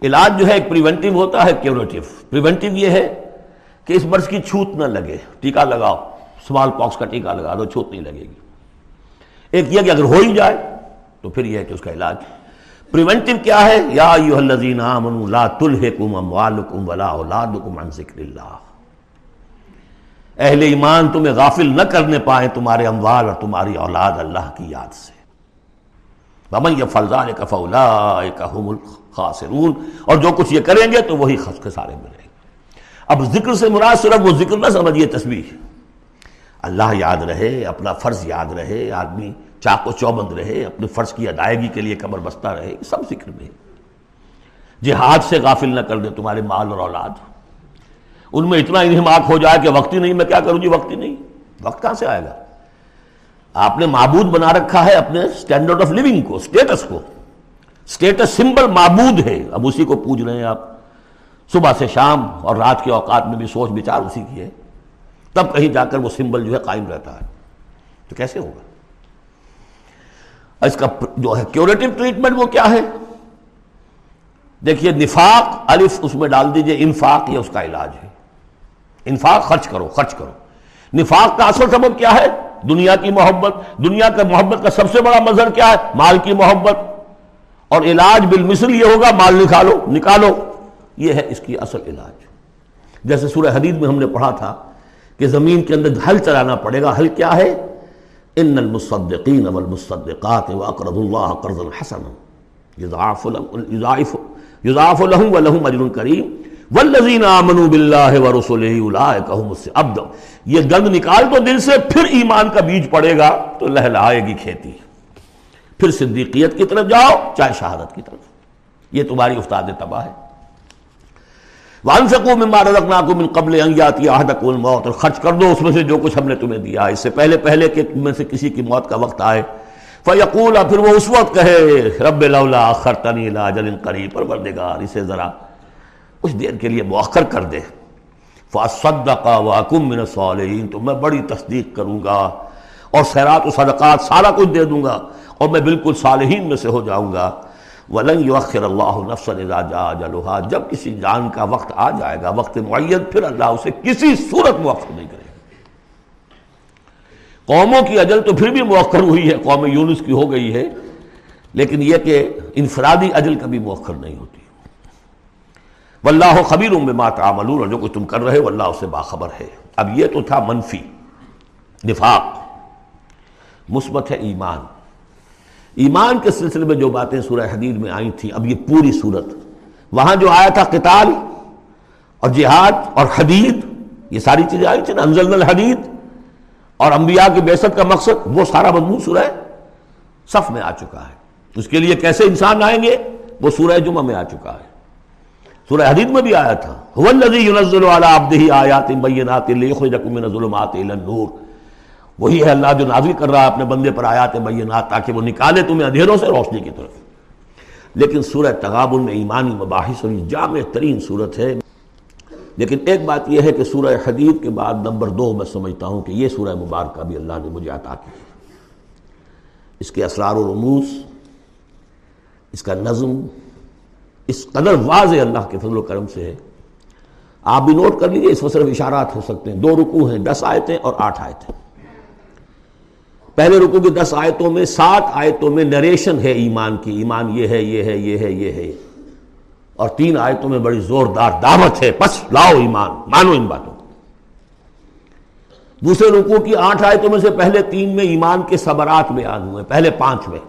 علاج جو ہے ایک پریونٹیو ہوتا ہے, کیوریٹیو. پریونٹیو یہ ہے کہ اس مرض کی چھوت نہ لگے. ٹیکہ لگاؤ, سمال پاکس کا ٹیکہ لگا دو, چھوت نہیں لگے گی. ایک یہ کہ اگر ہو ہی جائے تو پھر یہ ہے کہ اس کا علاج. پریونٹیو کیا ہے؟ یا ایھا الذین آمنوا لا تلھکم اموالکم ولا اولادکم عن ذکر اللہ, اہل ایمان تمہیں غافل نہ کرنے پائیں تمہارے اموال اور تمہاری اولاد اللہ کی یاد سے. ومن یفعل ذلک فاولئک هم خاسرون, اور جو کچھ یہ کریں گے تو وہی خسارے میں رہیں گے. اب ذکر سے مراد صرف وہ ذکر نہ سمجھیے تسبیح, اللہ یاد رہے, اپنا فرض یاد رہے, آدمی چاق و چوبند رہے, اپنے فرض کی ادائیگی کے لیے کمر بستہ رہے, سب ذکر میں. جہاد سے غافل نہ کر دے تمہارے مال اور اولاد, ان میں اتنا انہماک ہو جائے کہ وقت ہی نہیں, میں کیا کروں جی, وقت ہی نہیں. وقت کہاں سے آئے گا؟ آپ نے معبود بنا رکھا ہے اپنے اسٹینڈرڈ آف لیونگ کو, اسٹیٹس کو. اسٹیٹس سمبل معبود ہے, اب اسی کو پوج رہے ہیں آپ صبح سے شام, اور رات کے اوقات میں بھی سوچ بچار اسی کی ہے. تب کہیں جا کر وہ سمبل جو ہے قائم رہتا ہے, تو کیسے ہوگا اس کا جو ہے کیوریٹو ٹریٹمنٹ؟ وہ کیا ہے؟ دیکھیے, نفاق الف اس میں ڈال دیجئے, انفاق, یہ اس کا علاج ہے. انفاق, خرچ کرو, خرچ کرو. نفاق کا اصل سبب کیا ہے؟ دنیا کی محبت. دنیا کا محبت کا سب سے بڑا مظہر کیا ہے؟ مال کی محبت. اور علاج بالمثل یہ ہوگا, مال نکالو, نکالو, یہ ہے اس کی اصل علاج. جیسے سورہ حدید میں ہم نے پڑھا تھا کہ زمین کے اندر ہل چلانا پڑے گا. ہل کیا ہے؟ ان المصدقین والمصدقات واقرضوا اللہ قرضا حسنا یضاعف لهم ولهم اجر کریم والذین آمنوا باللہ ورسلہ اولئک هم الصادقون. یہ گند نکال تو دل سے، پھر ایمان کا بیج پڑے گا تو لہلہائے گی کھیتی، پھر صدیقیت کی طرف جاؤ چاہے شہادت کی طرف. یہ تمہاری افتاد تباہ ہے. وَأَنفِقُوا مِمَّا رَزَقْنَاكُم مِن قَبْلِ أَن يَأْتِيَ أَحَدَكُمُ الْمَوْتُ، اور خرچ کر دو اس میں سے جو کچھ ہم نے تمہیں دیا ہے، اس سے پہلے پہلے کہ تم میں سے کسی کی موت کا وقت آئے. فَيَقُولَ، پھر وہ اس وقت کہے رَبِّ لَوْلَا أَخَّرْتَنِي إِلَىٰ أَجَلٍ قَرِيبٍ، پروردگار اسے ذرا کچھ دیر کے لیے مؤخر کر دے. فَأَصَّدَّقَ وَأَكُن مِّنَ الصَّالِحِينَ، تو میں بڑی تصدیق کروں گا اور خیرات و صدقات سارا کچھ دے دوں گا اور میں بالکل صالحین میں سے ہو جاؤں گا. وَلَنْ يُؤَخِّرَ اللَّهُ نَفْسًا إِذَا جَاءَ أَجَلُهَا، جب کسی جان کا وقت آ جائے گا، وقت معین، پھر اللہ اسے کسی صورت مؤخر نہیں کرے گا. قوموں کی اجل تو پھر بھی مؤخر ہوئی ہے، قوم یونس کی ہو گئی ہے، لیکن یہ کہ انفرادی اجل کبھی مؤخر نہیں ہوتی. وَاللَّهُ خَبِيرٌ بِمَا تَعْمَلُونَ، جو کچھ تم کر رہے ہو اللہ اس سے باخبر ہے. اب یہ تو تھا منفی نفاق، مثبت ہے ایمان. ایمان کے سلسلے میں جو باتیں سورہ حدید میں آئی تھیں، اب یہ پوری صورت، وہاں جو آیا تھا قتال اور جہاد اور حدید، یہ ساری چیزیں آئی تھیں نا، انزلنا الحدید اور انبیاء کی بعثت کا مقصد، وہ سارا مضمون سورہ صف میں آ چکا ہے. اس کے لیے کیسے انسان آئیں گے وہ سورہ جمعہ میں آ چکا ہے، سورہ حدید میں بھی آیا تھا. هو الذی ينزل علی عبده آیات بینات لیخرجکم من الظلمات الی النور، وہی ہے اللہ جو نازل کر رہا ہے اپنے بندے پر آیات بینات تاکہ وہ نکالے تمہیں اندھیروں سے روشنی کی طرف. لیکن سورہ تغابن میں ایمانی مباحث اور جامع ترین صورت ہے. لیکن ایک بات یہ ہے کہ سورہ حدید کے بعد نمبر 2 میں سمجھتا ہوں کہ یہ سورہ مبارکہ بھی اللہ نے مجھے عطا کی. اس کے اسرار و رموز، اس کا نظم اس قدر واضح اللہ کے فضل و کرم سے ہے. آپ بھی نوٹ کر لیجیے، اس میں صرف اشارات ہو سکتے ہیں. 2 رکوع ہیں، 10 آیتیں اور 8 آیتیں. پہلے رکوع کی 10 آیتوں میں 7 آیتوں میں نریشن ہے ایمان کی. ایمان یہ ہے، یہ ہے، یہ ہے، یہ ہے، اور 3 آیتوں میں بڑی زوردار دعوت ہے، بس لاؤ ایمان، مانو ان باتوں کو. دوسرے رکوع کی 8 آیتوں میں سے پہلے 3 میں ایمان کے ثمرات بیان ہوئے، پہلے 5 میں.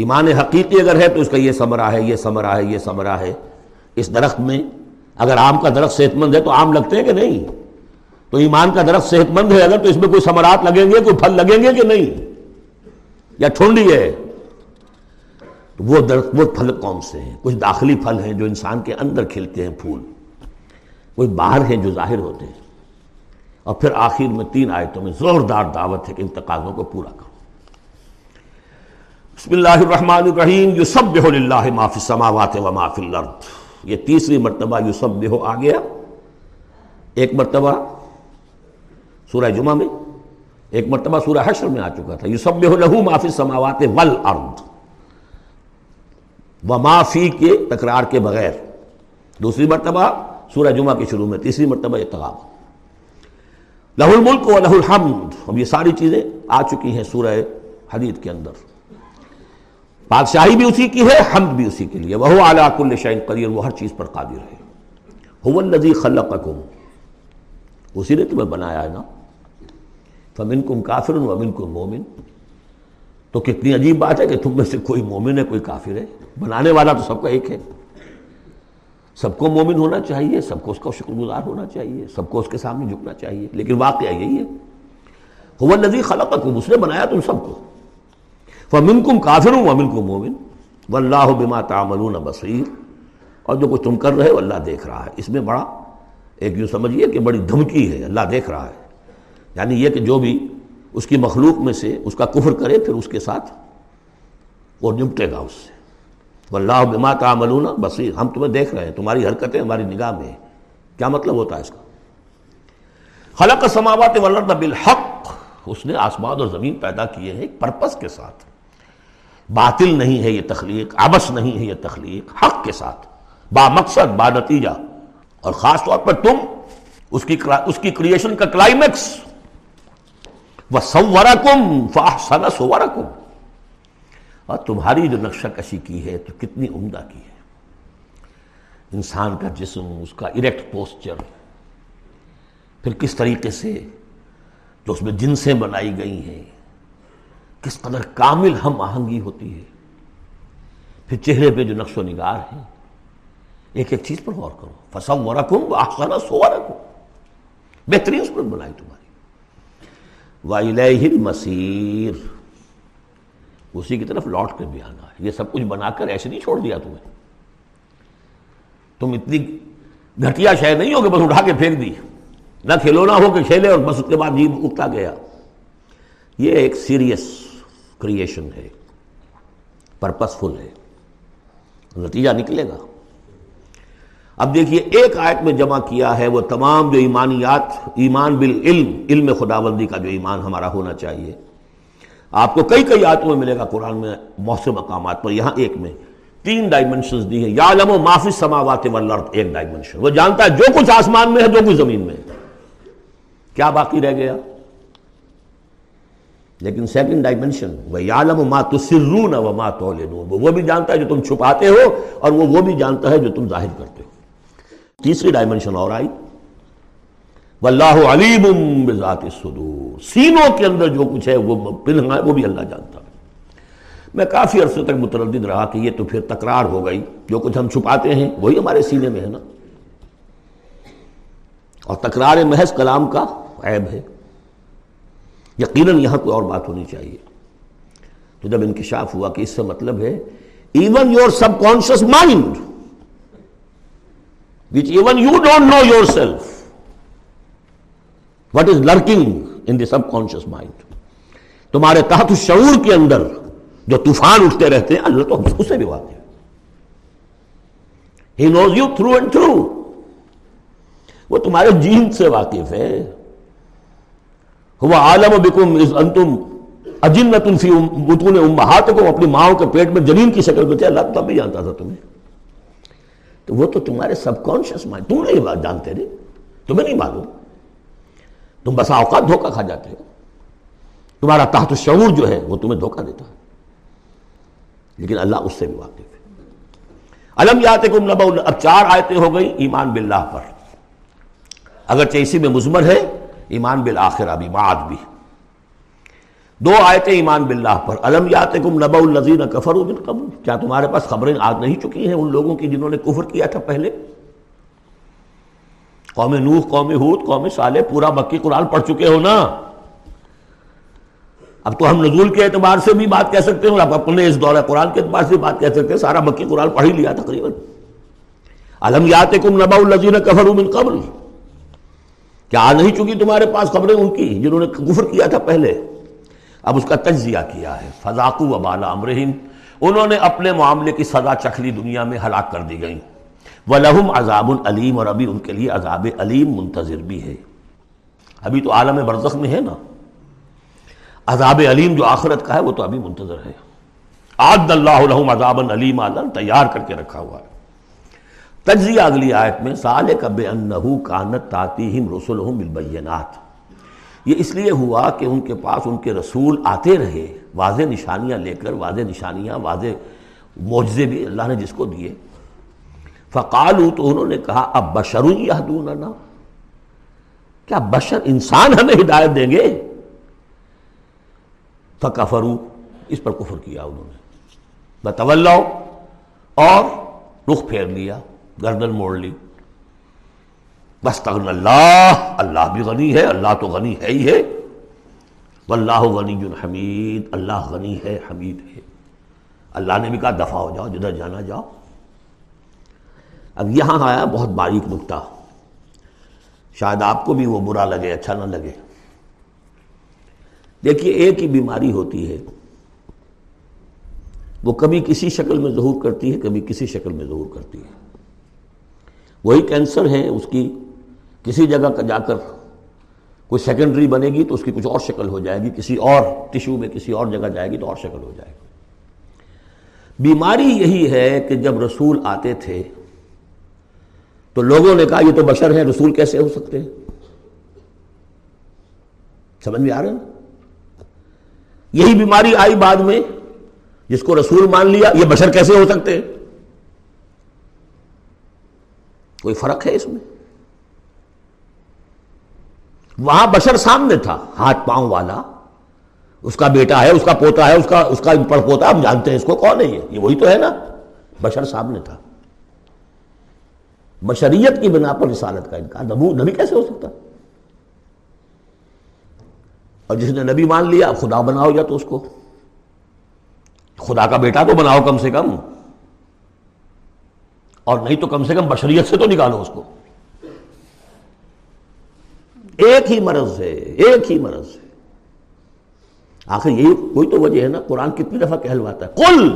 ایمان حقیقی اگر ہے تو اس کا یہ ثمرہ ہے، یہ ثمرہ ہے، یہ ثمرہ ہے. اس درخت میں اگر آم کا درخت صحت مند ہے تو آم لگتے ہیں کہ نہیں؟ تو ایمان کا درخت صحت مند ہے اگر، تو اس میں کوئی ثمرات لگیں گے، کوئی پھل لگیں گے کہ نہیں؟ یا ٹھونڈی ہے تو وہ درخت، وہ پھل کون سے ہیں؟ کچھ داخلی پھل ہیں جو انسان کے اندر کھلتے ہیں پھول، کوئی باہر ہیں جو ظاہر ہوتے ہیں. اور پھر آخر میں 3 آیتوں میں زوردار دعوت ہے کہ ان تقاضوں کو پورا کرو. بسم اللہ الرحمن الرحیم، یسبح للہ ما فی السماوات و ما فی الارض. یہ تیسری مرتبہ یسبح آ گیا، ایک مرتبہ سورہ جمعہ میں، ایک مرتبہ سورہ حشر میں آ چکا تھا. یسبح لہ ما فی السماوات والارض، وما فی کے تکرار کے بغیر، دوسری مرتبہ سورہ جمعہ کے شروع میں، تیسری مرتبہ تغابن. لہ الملک و لہ الحمد، اب یہ ساری چیزیں آ چکی ہیں سورہ حدید کے اندر. بادشاہی بھی اسی کی ہے، حمد بھی اسی کے لیے. وہو علی کل شیء قدیر، وہ ہر چیز پر قادر ہے. هو الذی خلقکم، اسی نے تمہیں بنایا ہے نا. فمنکم کافر ومنکم مومن، تو کتنی عجیب بات ہے کہ تم میں سے کوئی مومن ہے کوئی کافر ہے. بنانے والا تو سب کا ایک ہے، سب کو مومن ہونا چاہیے، سب کو اس کا شکر گزار ہونا چاہیے، سب کو اس کے سامنے جھکنا چاہیے. لیکن واقعہ یہی ہے، هو الذی خلقکم، اس نے بنایا تم سب کو. فمنکم کافر ومنکم مومن واللہ بما تعملون بصیر، اور جو کچھ تم کر رہے ہو اللہ دیکھ رہا ہے. اس میں بڑا ایک یوں سمجھیے کہ بڑی دھمکی ہے، اللہ دیکھ رہا ہے. یعنی یہ کہ جو بھی اس کی مخلوق میں سے اس کا کفر کرے پھر اس کے ساتھ وہ نمٹے گا اس سے. واللہ بما تعملون بصیر، ہم تمہیں دیکھ رہے ہیں، تمہاری حرکتیں ہماری نگاہ میں ہیں. کیا مطلب ہوتا ہے اس کا؟ خلق السماوات والارض بالحق، اس نے آسمان اور زمین پیدا کیے ہیں ایک پرپس کے ساتھ. باطل نہیں ہے یہ تخلیق، عبث نہیں ہے یہ تخلیق، حق کے ساتھ، با مقصد با نتیجہ. اور خاص طور پر تم اس کی کریشن کا کلائمیکس. وَصَوَّرَكُمْ فَأَحْسَنَ صُوَرَكُمْ، اور تمہاری جو نقشہ کشی کی ہے تو کتنی عمدہ کی ہے. انسان کا جسم، اس کا اریکٹ پوسچر، پھر کس طریقے سے جو اس میں جنسیں بنائی گئی ہیں، کس قدر کامل ہم آہنگی ہوتی ہے. پھر چہرے پہ جو نقش و نگار ہیں، ایک ایک چیز پر غور کرو. فصورکم واحسن صورکم، بہترین صورت بنائی تمہاری. وَإِلَيْهِ الْمَصِيرُ، اسی کی طرف لوٹ کر بھی آنا ہے. یہ سب کچھ بنا کر ایسے نہیں چھوڑ دیا تمہیں. تم اتنی گھٹیا شے نہیں ہو کہ بس اٹھا کے پھینک دی، نہ کھلونا ہو کہ کھیلے اور بس اس کے بعد یہ اٹھتا گیا. یہ ایک سیریس کریشن ہے، پرپسفل ہے، نتیجہ نکلے گا. اب دیکھیے ایک آیت میں جمع کیا ہے وہ تمام جو ایمانیات، ایمان بالعلم، علم خداوندی کا جو ایمان ہمارا ہونا چاہیے. آپ کو کئی کئی آیتوں میں ملے گا قرآن میں بہت سے مقامات پر. یہاں ایک میں تین ڈائمنشنز دی ہیں. یعلم ما فی السماوات والارض، ایک ڈائمنشن وہ جانتا ہے جو کچھ آسمان میں ہے جو کچھ زمین میں ہے. کیا باقی رہ گیا؟ لیکن سیکنڈ ڈائمنشن وَيَعْلَمُ مَا تُسِرُّونَ وَمَا تُعْلِنُونَ، وہ بھی جانتا ہے جو تم چھپاتے ہو اور وہ بھی جانتا ہے جو تم ظاہر کرتے ہو. تیسری ڈائمنشن اور آئی وَاللَّهُ عَلِيمٌ بِذَاتِ الصُّدُورِ، سینوں کے اندر جو کچھ ہے وہ پنہاں ہے، وہ بھی اللہ جانتا ہے. میں کافی عرصے تک متردد رہا کہ یہ تو پھر تکرار ہو گئی، جو کچھ ہم چھپاتے ہیں وہی ہمارے سینے میں ہے نا، اور تکرار محض کلام کا عیب ہے. یقیناً یہاں کوئی اور بات ہونی چاہیے. تو جب انکشاف ہوا کہ اس سے مطلب ہے even your subconscious mind which even you don't know yourself what is lurking in the subconscious mind, تمہارے تحت الشعور کے اندر جو طوفان اٹھتے رہتے ہیں، اللہ تو اس سے بھی واقف ہے. He knows you through and through، وہ تمہارے جین سے واقف ہے. ہوا عالم بکم اذ انتم اجنۃ فی بطون امہاتکم، اپنی ماں کے پیٹ میں جنین کی شکل میں تھے، اللہ تب بھی جانتا تھا تمہیں. تو وہ تو تمہارے سب کانشیس مائنڈ، تم نہیں بات جانتے رہے، تمہیں نہیں معلوم. تم بسا اوقات دھوکہ کھا جاتے ہو، تمہارا تحت الشعور جو ہے وہ تمہیں دھوکہ دیتا ہے، لیکن اللہ اس سے بھی واقف ہے. الم یاتکم نبأ، اب چار آیتیں ہو گئی ایمان باللہ پر. اگرچہ اسی میں مضمر ہے ایمان بالآخرہ بھی، بعد بھی. دو آیتیں ایمان باللہ پر. الم یاتکم نبأ الذین کفروا من قبل، کیا تمہارے پاس خبریں آج نہیں چکی ہیں ان لوگوں کی جنہوں نے کفر کیا تھا پہلے؟ قوم نوح، قوم ہود، قوم صالح، پورا مکی قرآن پڑھ چکے ہو نا. اب تو ہم نزول کے اعتبار سے بھی بات کہہ سکتے ہیں، آپ اپنے اس دورہ قرآن کے اعتبار سے بات کہہ سکتے ہیں، سارا مکی قرآن پڑھ ہی لیا تقریباً. الم یاتکم نبأ الذین کفروا من قبل، کیا آ نہیں چکی تمہارے پاس خبریں ان کی جنہوں نے کفر کیا تھا پہلے؟ اب اس کا تجزیہ کیا ہے. فذاقوا وبال امرہم، انہوں نے اپنے معاملے کی سزا چکھ لی، دنیا میں ہلاک کر دی گئیں. ولہم عذاب علیم، اور ابھی ان کے لیے عذاب علیم منتظر بھی ہے. ابھی تو عالم برزخ میں ہے نا، عذاب علیم جو آخرت کا ہے وہ تو ابھی منتظر ہے. اعد اللہ لہم عذابا علیما، اللہ تیار کر کے رکھا ہوا ہے. تجزیہ اگلی آیت میں ذالک بانہ کانت تاتیہم رسلہم بالبینات، یہ اس لیے ہوا کہ ان کے پاس ان کے رسول آتے رہے واضح نشانیاں لے کر، واضح نشانیاں، واضح معجزے بھی اللہ نے جس کو دیے. فقالوا، تو انہوں نے کہا اب بشر یہدوننا، کیا بشر انسان ہمیں ہدایت دیں گے؟ فکفروا، اس پر کفر کیا انہوں نے. بتولوا، اور رخ پھیر لیا، گردن موڑ لی. واستغنى اللہ، اللہ بھی غنی ہے، اللہ تو غنی ہے ہی ہے. واللہ غنی حمید، اللہ غنی ہے، حمید ہے. اللہ نے بھی کہا دفع ہو جاؤ، جدھر جانا جاؤ. اب یہاں آیا بہت باریک نقطہ، شاید آپ کو بھی وہ برا لگے، اچھا نہ لگے. دیکھیے ایک ہی بیماری ہوتی ہے، وہ کبھی کسی شکل میں ظہور کرتی ہے، کبھی کسی شکل میں ظہور کرتی ہے. وہی کینسر ہے، اس کی کسی جگہ جا کر کوئی سیکنڈری بنے گی تو اس کی کچھ اور شکل ہو جائے گی، کسی اور ٹشو میں کسی اور جگہ جائے گی تو اور شکل ہو جائے گی. بیماری یہی ہے کہ جب رسول آتے تھے تو لوگوں نے کہا یہ تو بشر ہیں، رسول کیسے ہو سکتے ہیں. سمجھ میں آ رہے ہیں؟ یہی بیماری آئی بعد میں، جس کو رسول مان لیا، یہ بشر کیسے ہو سکتے ہیں. کوئی فرق ہے اس میں؟ وہاں بشر سامنے تھا ہاتھ پاؤں والا، اس کا بیٹا ہے، اس کا پوتا ہے، اس کا پڑ پوتا، ہم جانتے ہیں اس کو کون ہے، یہ وہی تو ہے نا، بشر سامنے تھا. بشریت کی بنا پر رسالت کا انکار، نبی کیسے ہو سکتا؟ اور جس نے نبی مان لیا اب خدا بناؤ، یا تو اس کو خدا کا بیٹا تو بناؤ کم سے کم، اور نہیں تو کم سے کم بشریت سے تو نکالو اس کو. ایک ہی مرض ہے، ایک ہی مرض ہے. آخر یہی کوئی تو وجہ ہے نا، قرآن کتنی دفعہ کہلواتا ہے قل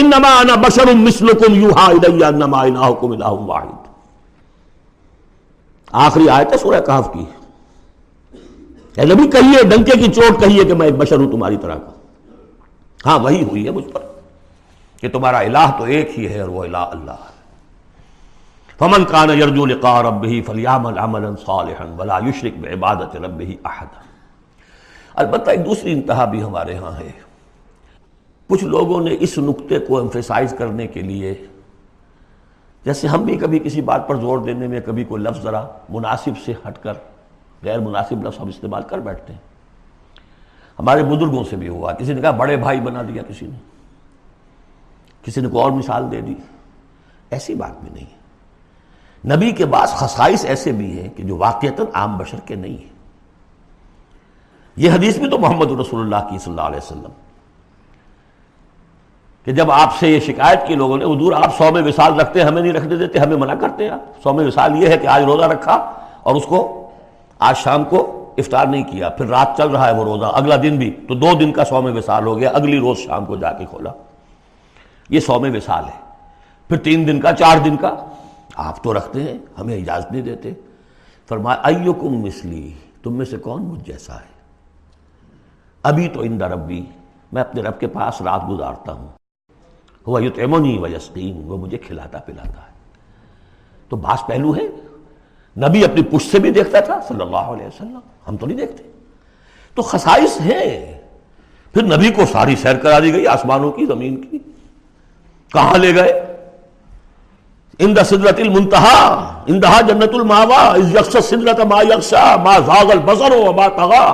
انما انا بشر مثلکم یوحی الی انما الہکم الہ واحد. آخری آیت ہے سورہ کاف کی. اے نبی کہیے، ڈنکے کی چوٹ کہیے کہ میں بشر ہوں تمہاری طرح کا، ہاں وہی ہوئی ہے مجھ پر کہ تمہارا الہ تو ایک ہی ہے اور وہ الہ اللہ ہے. فمن کان یرجو لقاء ربہ فلیعمل عملا صالحا ولا یشرک بعبادت ربہ احدا. البتہ ایک دوسری انتہا بھی ہمارے ہاں ہے. کچھ لوگوں نے اس نقطے کو ایمفیسائز کرنے کے لیے، جیسے ہم بھی کبھی کسی بات پر زور دینے میں کبھی کوئی لفظ ذرا مناسب سے ہٹ کر غیر مناسب لفظ ہم استعمال کر بیٹھتے ہیں. ہمارے بزرگوں سے بھی ہوا، کسی نے کہا بڑے بھائی بنا دیا، کسی نے کوئی اور مثال دے دی. ایسی بات بھی نہیں. نبی کے بعض خصائص ایسے بھی ہیں کہ جو واقعتاً عام بشر کے نہیں ہیں. یہ حدیث بھی تو محمد رسول اللہ کی صلی اللہ علیہ وسلم کہ جب آپ سے یہ شکایت کی لوگوں نے، حضور آپ سو میں وصال رکھتے ہیں، ہمیں نہیں رکھنے دیتے، ہمیں منع کرتے ہیں آپ. سو میں وصال یہ ہے کہ آج روزہ رکھا اور اس کو آج شام کو افطار نہیں کیا، پھر رات چل رہا ہے وہ روزہ، اگلا دن بھی، تو 2 دن کا سو میں وصال ہو گیا، اگلی روز شام کو جا کے کھولا، یہ سو میں وصال ہے. پھر 3 دن کا، 4 دن کا، آپ تو رکھتے ہیں، ہمیں اجازت نہیں دیتے. فرمایا ایکم مثلی، تم میں سے کون مجھ جیسا ہے؟ ابھی تو عند ربی، میں اپنے رب کے پاس رات گزارتا ہوں، وہ یطعمنی و یسقین، وہ مجھے کھلاتا پلاتا ہے. تو بعض پہلو ہے نبی اپنی پشت سے بھی دیکھتا تھا صلی اللہ علیہ وسلم، ہم تو نہیں دیکھتے. تو خصائص ہیں. پھر نبی کو ساری سیر کرا دی گئی، آسمانوں کی، زمین کی، کہاں لے گئے؟ عند سدرۃ المنتہا، عندہا جنت الماوا، اذ یغشی السدرۃ ما یغشی، ما زاغ البصر وما طغی.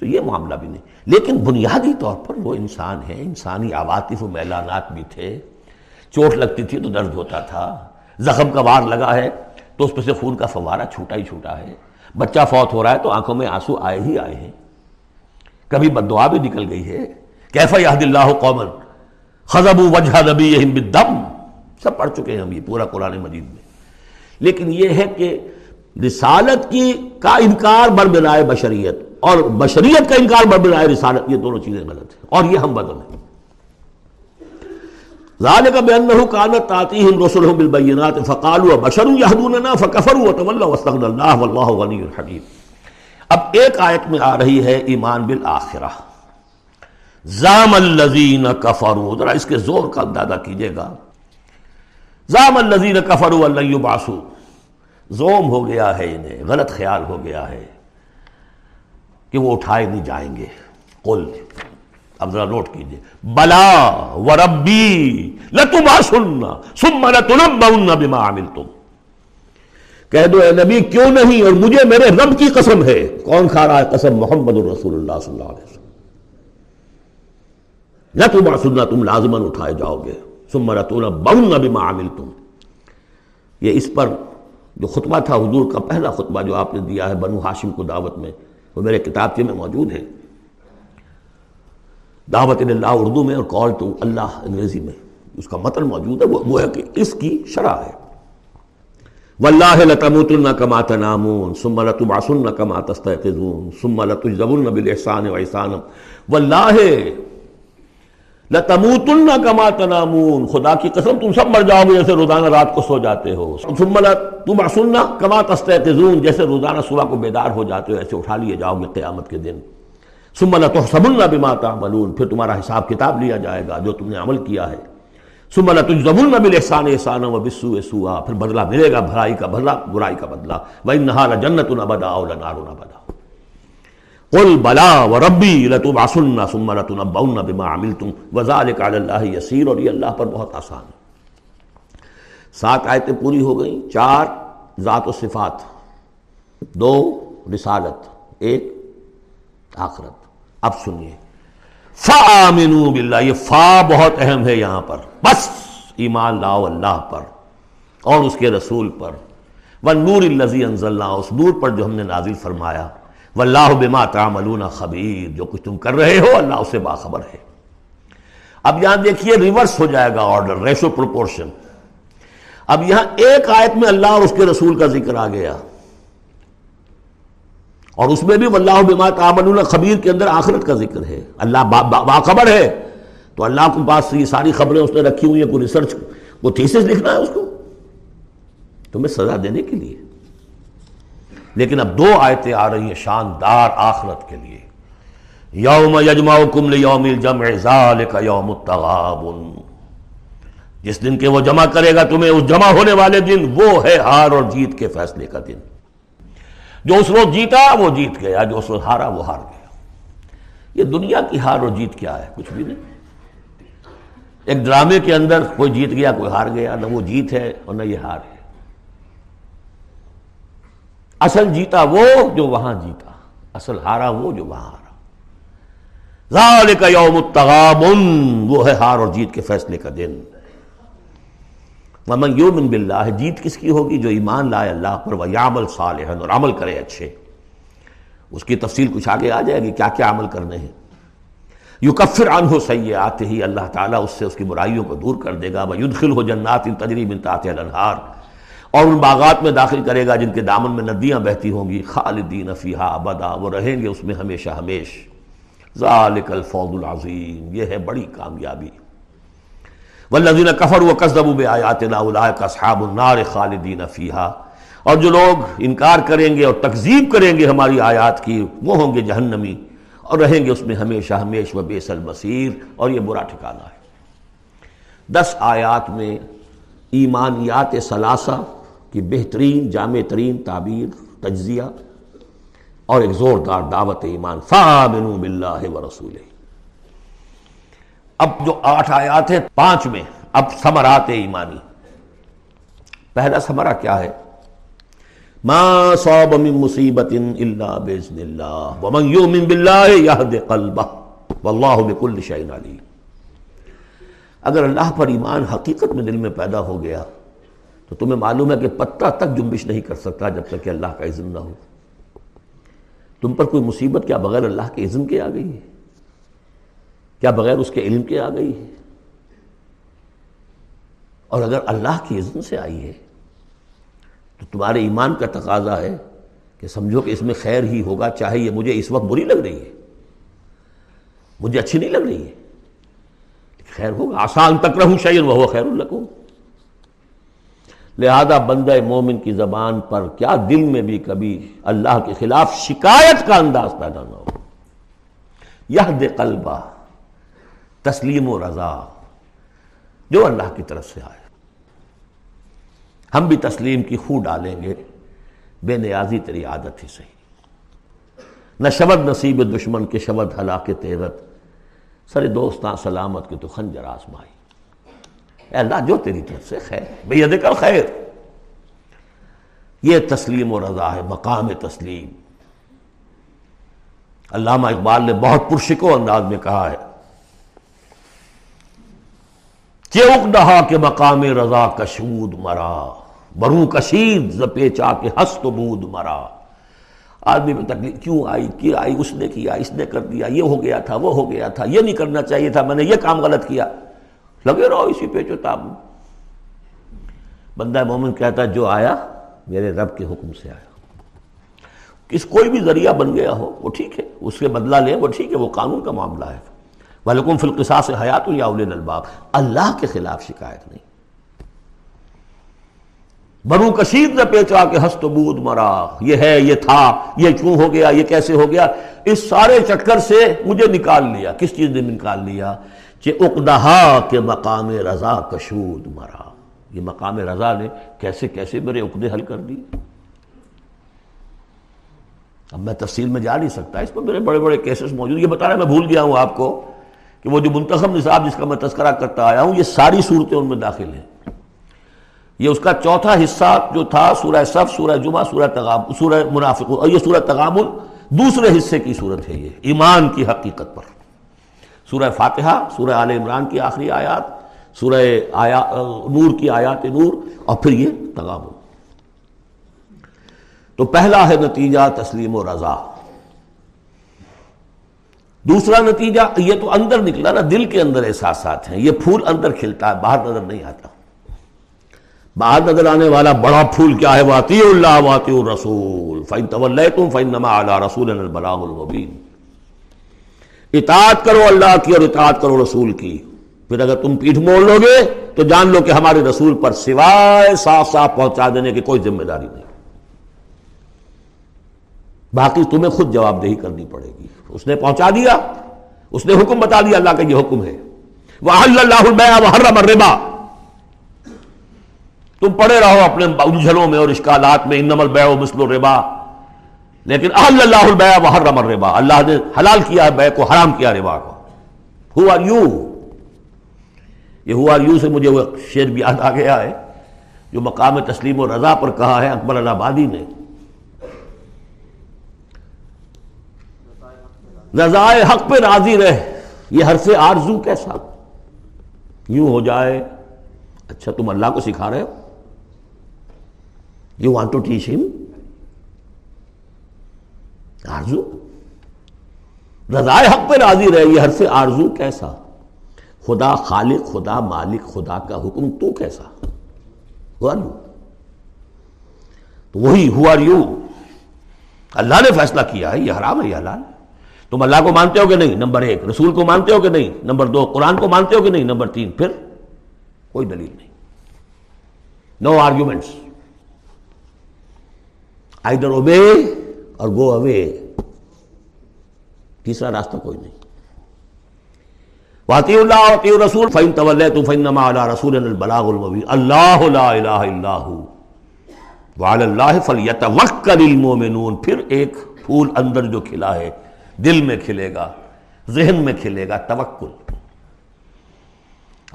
تو یہ معاملہ بھی نہیں. لیکن بنیادی طور پر وہ انسان ہے، انسانی عواطف و میلانات بھی تھے. چوٹ لگتی تھی تو درد ہوتا تھا، زخم کا وار لگا ہے تو اس پہ سے خون کا فوارہ چھوٹا ہی چھوٹا ہے، بچہ فوت ہو رہا ہے تو آنکھوں میں آنسو آئے ہی آئے ہیں، کبھی بد دعا بھی نکل گئی ہے. کیف یہدی اللہ قوما خذبوا وجہ نبیہم بالدم، سب پڑھ چکے ہیں ہم یہ پورا قرآن مجید میں. لیکن یہ ہے کہ رسالت کی کا انکار بربنائے بشریت اور بشریت کا انکار بربنائے رسالت، یہ دونوں چیزیں غلط ہیں اور یہ ہم بدل ہیں. ذالک بأنہ کانت تأتیہم رسلہم بالبینات فقالوا بشر یہدوننا فکفروا وتولوا واستغنى اللہ واللہ غنی حمید. اب ایک آیت میں آ رہی ہے ایمان بالآخرہ. زعم الذین کفروا، ذرا اس کے زور کا اندازہ کیجیے گا. زعم الذین کفروا ان لن یبعثوا، زوم ہو گیا ہے انہیں، غلط خیال ہو گیا ہے کہ وہ اٹھائے نہیں جائیں گے. قل، اب ذرا نوٹ کیجیے، بلا وربی لتبعثن ثم لتنبؤن بما عملتم. کہہ دو اے نبی کیوں نہیں، اور مجھے میرے رب کی قسم ہے. کون کھا رہا ہے قسم؟ محمد الرسول اللہ صلی اللہ علیہ وسلم. لتبعثن، تم لازماً اٹھائے جاؤ گے. ثم لتنبؤن بما عملتم. یہ اس پر جو خطبہ تھا حضور کا، پہلا خطبہ جو آپ نے دیا ہے بنو ہاشم کو دعوت میں، وہ میرے کتابچے میں موجود ہے، دعوت اللہ اردو میں اور کال ٹو اللہ انگریزی میں، اس کا متن موجود ہے. وہ ہے کہ اس کی شرح ہے. واللہ لتموتن کما تنامون ثم لتبعثن کما تستيقظون ثم لتجزون بالاحسان واحسانا واللہ لتموتن کما تنامون. خدا کی قسم تم سب مر جاؤ گے جیسے روزانہ رات کو سو جاتے ہو. ثم لتبعثن کما تستيقظون، جیسے روزانہ صبح کو بیدار ہو جاتے ہو ایسے اٹھا لیے جاؤ گے قیامت کے دن. ثم لتحسبن بما تعملون، پھر تمہارا حساب کتاب لیا جائے گا جو تم نے عمل کیا ہے. ثم لتجزون بالاحسان احسانا وبالسوء سوءا، پھر بدلہ ملے گا بھلائی کا بھلا، برائی کا بدلہ. وانھا لجنۃ ابدا او لنار ابدا. قل بلا وربی لتبعثن ثم لتنبؤن بما عملتم وذلک علی اللہ یسیر. اور یہ اللہ پر بہت آسان ہے. 7 آیتیں پوری ہو گئیں. 4 ذات و صفات، دو رسالت، ایک آخرت. اب سنیے، فآمنوا باللہ، یہ فا بہت اہم ہے یہاں پر، بس ایمان لاؤ اللہ پر اور اس کے رسول پر، والنور الذی انزلنا، اس نور پر جو ہم نے نازل فرمایا، واللہ بما تعملون خبیر، جو کچھ تم کر رہے ہو اللہ اسے باخبر ہے. اب یہاں دیکھیے ریورس ہو جائے گا آرڈر، ریشو پروپورشن. اب یہاں ایک آیت میں اللہ اور اس کے رسول کا ذکر آ گیا، اور اس میں بھی واللہ بما تعملون خبیر کے اندر آخرت کا ذکر ہے، اللہ باخبر ہے. تو اللہ کے پاس یہ ساری خبریں اس نے رکھی ہوئی ہیں، کوئی ریسرچ وہ تھیسس لکھنا ہے اس کو تمہیں سزا دینے کے لیے. لیکن اب دو آیتیں آ رہی ہیں شاندار آخرت کے لیے، یوم یجمعکم لیوم الجمع ذالک یوم التغابن، جس دن کے وہ جمع کرے گا تمہیں، اس جمع ہونے والے دن، وہ ہے ہار اور جیت کے فیصلے کا دن. جو اس روز جیتا وہ جیت گیا، جو اس روز ہارا وہ ہار گیا. یہ دنیا کی ہار اور جیت کیا ہے؟ کچھ بھی نہیں. ایک ڈرامے کے اندر کوئی جیت گیا کوئی ہار گیا، نہ وہ جیت ہے اور نہ یہ ہار ہے. اصل جیتا وہ جو وہاں جیتا، اصل ہارا وہ جو وہاں ہارا. ذالک یوم التغابن، وہ ہے ہار اور جیت کے فیصلے کا دن. ومن یؤمن باللہ، جیت کس کی ہوگی؟ جو ایمان لائے اللہ پر، ویعمل صالحا، اور عمل کرے اچھے. اس کی تفصیل کچھ آگے آ جائے گی کیا کیا عمل کرنے ہیں. یکفر عنہ سیئاتہ، اللہ تعالیٰ اس سے اس کی برائیوں کو دور کر دے گا. ویدخلہ جنات تجری من تحتہا الانہار، اور ان باغات میں داخل کرے گا جن کے دامن میں ندیاں بہتی ہوں گی. خالدین فیہا ابدا، وہ رہیں گے اس میں ہمیشہ ہمیش. ذالک الفوز العظیم، یہ ہے بڑی کامیابی. والذین کفروا وکذبوا بآیاتنا اولئک اصحاب النار خالدین فیہا، اور جو لوگ انکار کریں گے اور تکذیب کریں گے ہماری آیات کی، وہ ہوں گے جہنمی اور رہیں گے اس میں ہمیشہ ہمیش. و بیس المصیر، اور یہ برا ٹھکانہ ہے. 10 آیات میں ایمانیات ثلاثہ کی بہترین جامع ترین تعبیر، تجزیہ اور ایک زوردار دعوت ایمان، فآمنوا باللہ ورسولہ. اب جو 8 آیات ہیں 5 میں اب ثمرات ایمانی. پہلا ثمرہ کیا ہے؟ ما صاب من مصیبت الا باذن اللہ ومن یؤمن باللہ یہد قلبہ واللہ بکل شیء علیم. اگر اللہ پر ایمان حقیقت میں دل میں پیدا ہو گیا تو تمہیں معلوم ہے کہ پتہ تک جنبش نہیں کر سکتا جب تک کہ اللہ کا اذن نہ ہو. تم پر کوئی مصیبت کیا بغیر اللہ کے اذن کے آ گئی ہے؟ کیا بغیر اس کے علم کے آ گئی ہے؟ اور اگر اللہ کے اذن سے آئی ہے تو تمہارے ایمان کا تقاضا ہے کہ سمجھو کہ اس میں خیر ہی ہوگا، چاہے یہ مجھے اس وقت بری لگ رہی ہے، مجھے اچھی نہیں لگ رہی ہے، خیر ہوگا. آسان تک رہوں شاید وہ خیر الکو. لہذا بندہ مومن کی زبان پر کیا دل میں بھی کبھی اللہ کے خلاف شکایت کا انداز پیدا نہ ہو. یہد قلبہ، تسلیم و رضا جو اللہ کی طرف سے آئے. ہم بھی تسلیم کی خو ڈالیں گے، بے نیازی تیری عادت ہی سہی. نہ شبد نصیب دشمن کے، شبد ہلاک تیغت، سر دوستاں سلامت کے تو خنجر آزمائی. اے اللہ جو تیری طرف سے خیر، بیدک الخیر. یہ تسلیم و رضا ہے، مقام تسلیم. علامہ اقبال نے بہت پرشکو انداز میں کہا ہے، چیوک ڈہا کے مقام رضا کشود مرا، برو کشید ز پیچا کے ہست بود مرا. آدمی پہ تکلیف کیوں آئی، کیا آئی، اس نے کیا، اس نے کر دیا، یہ ہو گیا تھا، وہ ہو گیا تھا، یہ نہیں کرنا چاہیے تھا، میں نے یہ کام غلط کیا، لگے رہو اسی پیچ و تاب. بندہ مومن کہتا ہے جو آیا میرے رب کے حکم سے آیا. کس کوئی بھی ذریعہ بن گیا ہو وہ ٹھیک ہے، اس سے بدلہ لیں وہ ٹھیک ہے، وہ قانون کا معاملہ ہے. وَلَكُمْ فِي الْقِصَاصِ حَيَاتٌ يَا أُولِي الْأَلْبَابِ. اللہ کے خلاف شکایت نہیں. برو کشید نہ پیچا کے ہست بود مرا، یہ ہے، یہ تھا، یہ کیوں ہو گیا، یہ کیسے ہو گیا، اس سارے چکر سے مجھے نکال لیا. کس چیز نے نکال لیا؟ کہ عقدہا کے مقام رضا کشود مرا. یہ مقام رضا نے کیسے کیسے میرے عقدے حل کر دی. اب میں تفصیل میں جا نہیں سکتا، اس پر میرے بڑے بڑے کیسز موجود. یہ بتا رہا میں بھول گیا ہوں آپ کو کہ وہ جو منتخب نصاب جس کا میں تذکرہ کرتا آیا ہوں، یہ ساری صورتیں ان میں داخل ہیں. یہ اس کا چوتھا حصہ جو تھا سورہ صف، سورہ جمعہ، سورہ تغابن، سورہ منافقون، اور یہ سورہ تغابن دوسرے حصے کی صورت ہے، یہ ایمان کی حقیقت پر۔ سورہ فاتحہ، سورہ آل عمران کی آخری آیات، سورہ نور کی آیات نور، اور پھر یہ تغابن۔ تو پہلا ہے نتیجہ تسلیم و رضا۔ دوسرا نتیجہ، یہ تو اندر نکلا نا، دل کے اندر احساسات ہیں، یہ پھول اندر کھلتا ہے، باہر نظر نہیں آتا۔ باہر نظر آنے والا بڑا پھول کیا ہے؟ واطیع اللہ واطیع الرسول فإن تولیتم فإنما علی رسولنا البلاغ المبین۔ اطاعت کرو اللہ کی اور اطاعت کرو رسول کی، پھر اگر تم پیٹھ موڑ لو گے تو جان لو کہ ہمارے رسول پر سوائے صاف صاف پہنچا دینے کی کوئی ذمہ داری نہیں، باقی تمہیں خود جواب دہی کرنی پڑے گی۔ اس نے پہنچا دیا، اس نے حکم بتا دیا، اللہ کا یہ حکم ہے، وَأَحَلَّ اللَّهُ الْبَيْعَ وَحَرَّمَ الرِّبَا۔ تم پڑے رہو اپنے الجھنوں میں اور اشکالات میں، انما البیع مثل الربا، لیکن احل اللہ البیع وحرم الربا، اللہ نے حلال کیا ہے بیع کو، حرام کیا ربا کو۔ Who are you؟ یہ Who are you سے مجھے وہ شعر بھی یاد آ گیا ہے جو مقام تسلیم و رضا پر کہا ہے اکبر الہ آبادی نے، رضائے حق پہ راضی رہ، یہ حرف آرزو کیسا یوں ہو جائے؟ اچھا تم اللہ کو سکھا رہے ہو، یو وانٹ ٹو ٹیچ ہم آرزو؟ رضائے حق پہ راضی رہ، یہ حرف آرزو کیسا؟ خدا خالق، خدا مالک، خدا کا حکم، تو کیسا؟ Who are you؟ تو وہی Who are you، اللہ نے فیصلہ کیا ہے، یہ حرام ہے، یہ حلال ہے۔ تم اللہ کو مانتے ہو کہ نہیں؟ نمبر ایک۔ رسول کو مانتے ہو کہ نہیں؟ نمبر دو۔ قرآن کو مانتے ہو کہ نہیں؟ نمبر تین۔ پھر کوئی دلیل نہیں، نو آرگیومنٹس، آئیدر اوبے اور گو اوے، تیسرا راستہ کوئی نہیں۔ وَأَطِیعُوا اللَّهَ وَأَطِیعُوا الرَّسُولَ فَإِن تَوَلَّیْتُمْ فَإِنَّمَا عَلَىٰ رَسُولِنَا الْبَلَاغُ الْمُبِینُ۔ اللہ لا الہ الا ہو وَعَلَى اللَّهِ فَلْيَتَوَکَّلِ الْمُؤْمِنُونَ۔ پھر ایک پھول اندر جو کھلا ہے، دل میں کھلے گا، ذہن میں کھلے گا، توکل۔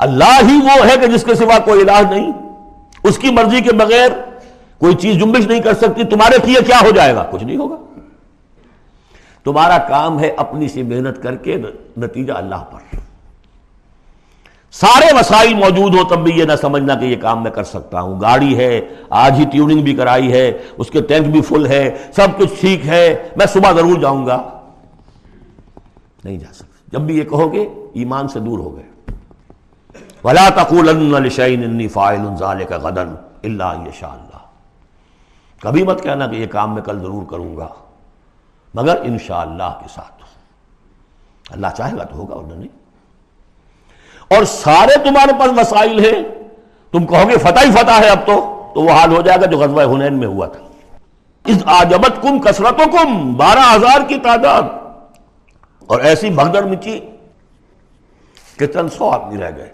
اللہ ہی وہ ہے کہ جس کے سوا کوئی الہ نہیں، اس کی مرضی کے بغیر کوئی چیز جنبش نہیں کر سکتی۔ تمہارے کیے کیا ہو جائے گا؟ کچھ نہیں ہوگا۔ تمہارا کام ہے اپنی سی محنت کر کے نتیجہ اللہ پر۔ سارے وسائل موجود ہو تب بھی یہ نہ سمجھنا کہ یہ کام میں کر سکتا ہوں۔ گاڑی ہے، آج ہی ٹیوننگ بھی کرائی ہے، اس کے ٹینک بھی فل ہے، سب کچھ ٹھیک ہے، میں صبح ضرور جاؤں گا، نہیں جا سکتے۔ جب بھی یہ کہو گے ایمان سے دور ہو گئے۔ وَلَا تَقُولَنَّ لِشَيْءٍ إِنِّي فَاعِلٌ ذَلِكَ غَدًا إِلَّا أَن يَشَاءَ اللَّهُ۔ کبھی مت کہنا کہ یہ کام میں کل ضرور کروں گا مگر انشاءاللہ کے ساتھ، اللہ چاہے گا تو ہوگا اور نہیں۔ اور سارے تمہارے پاس وسائل ہیں، تم کہو گے فتح ہی فتح ہے، اب تو وہ حال ہو جائے گا جو غزوہ حنین میں ہوا تھا۔ اِذْ أَعْجَبَتْكُمْ كَثْرَتُكُمْ، 12,000 کی تعداد، اور ایسی بھگدڑ مچی کہ چند سو آدمی رہ گئے۔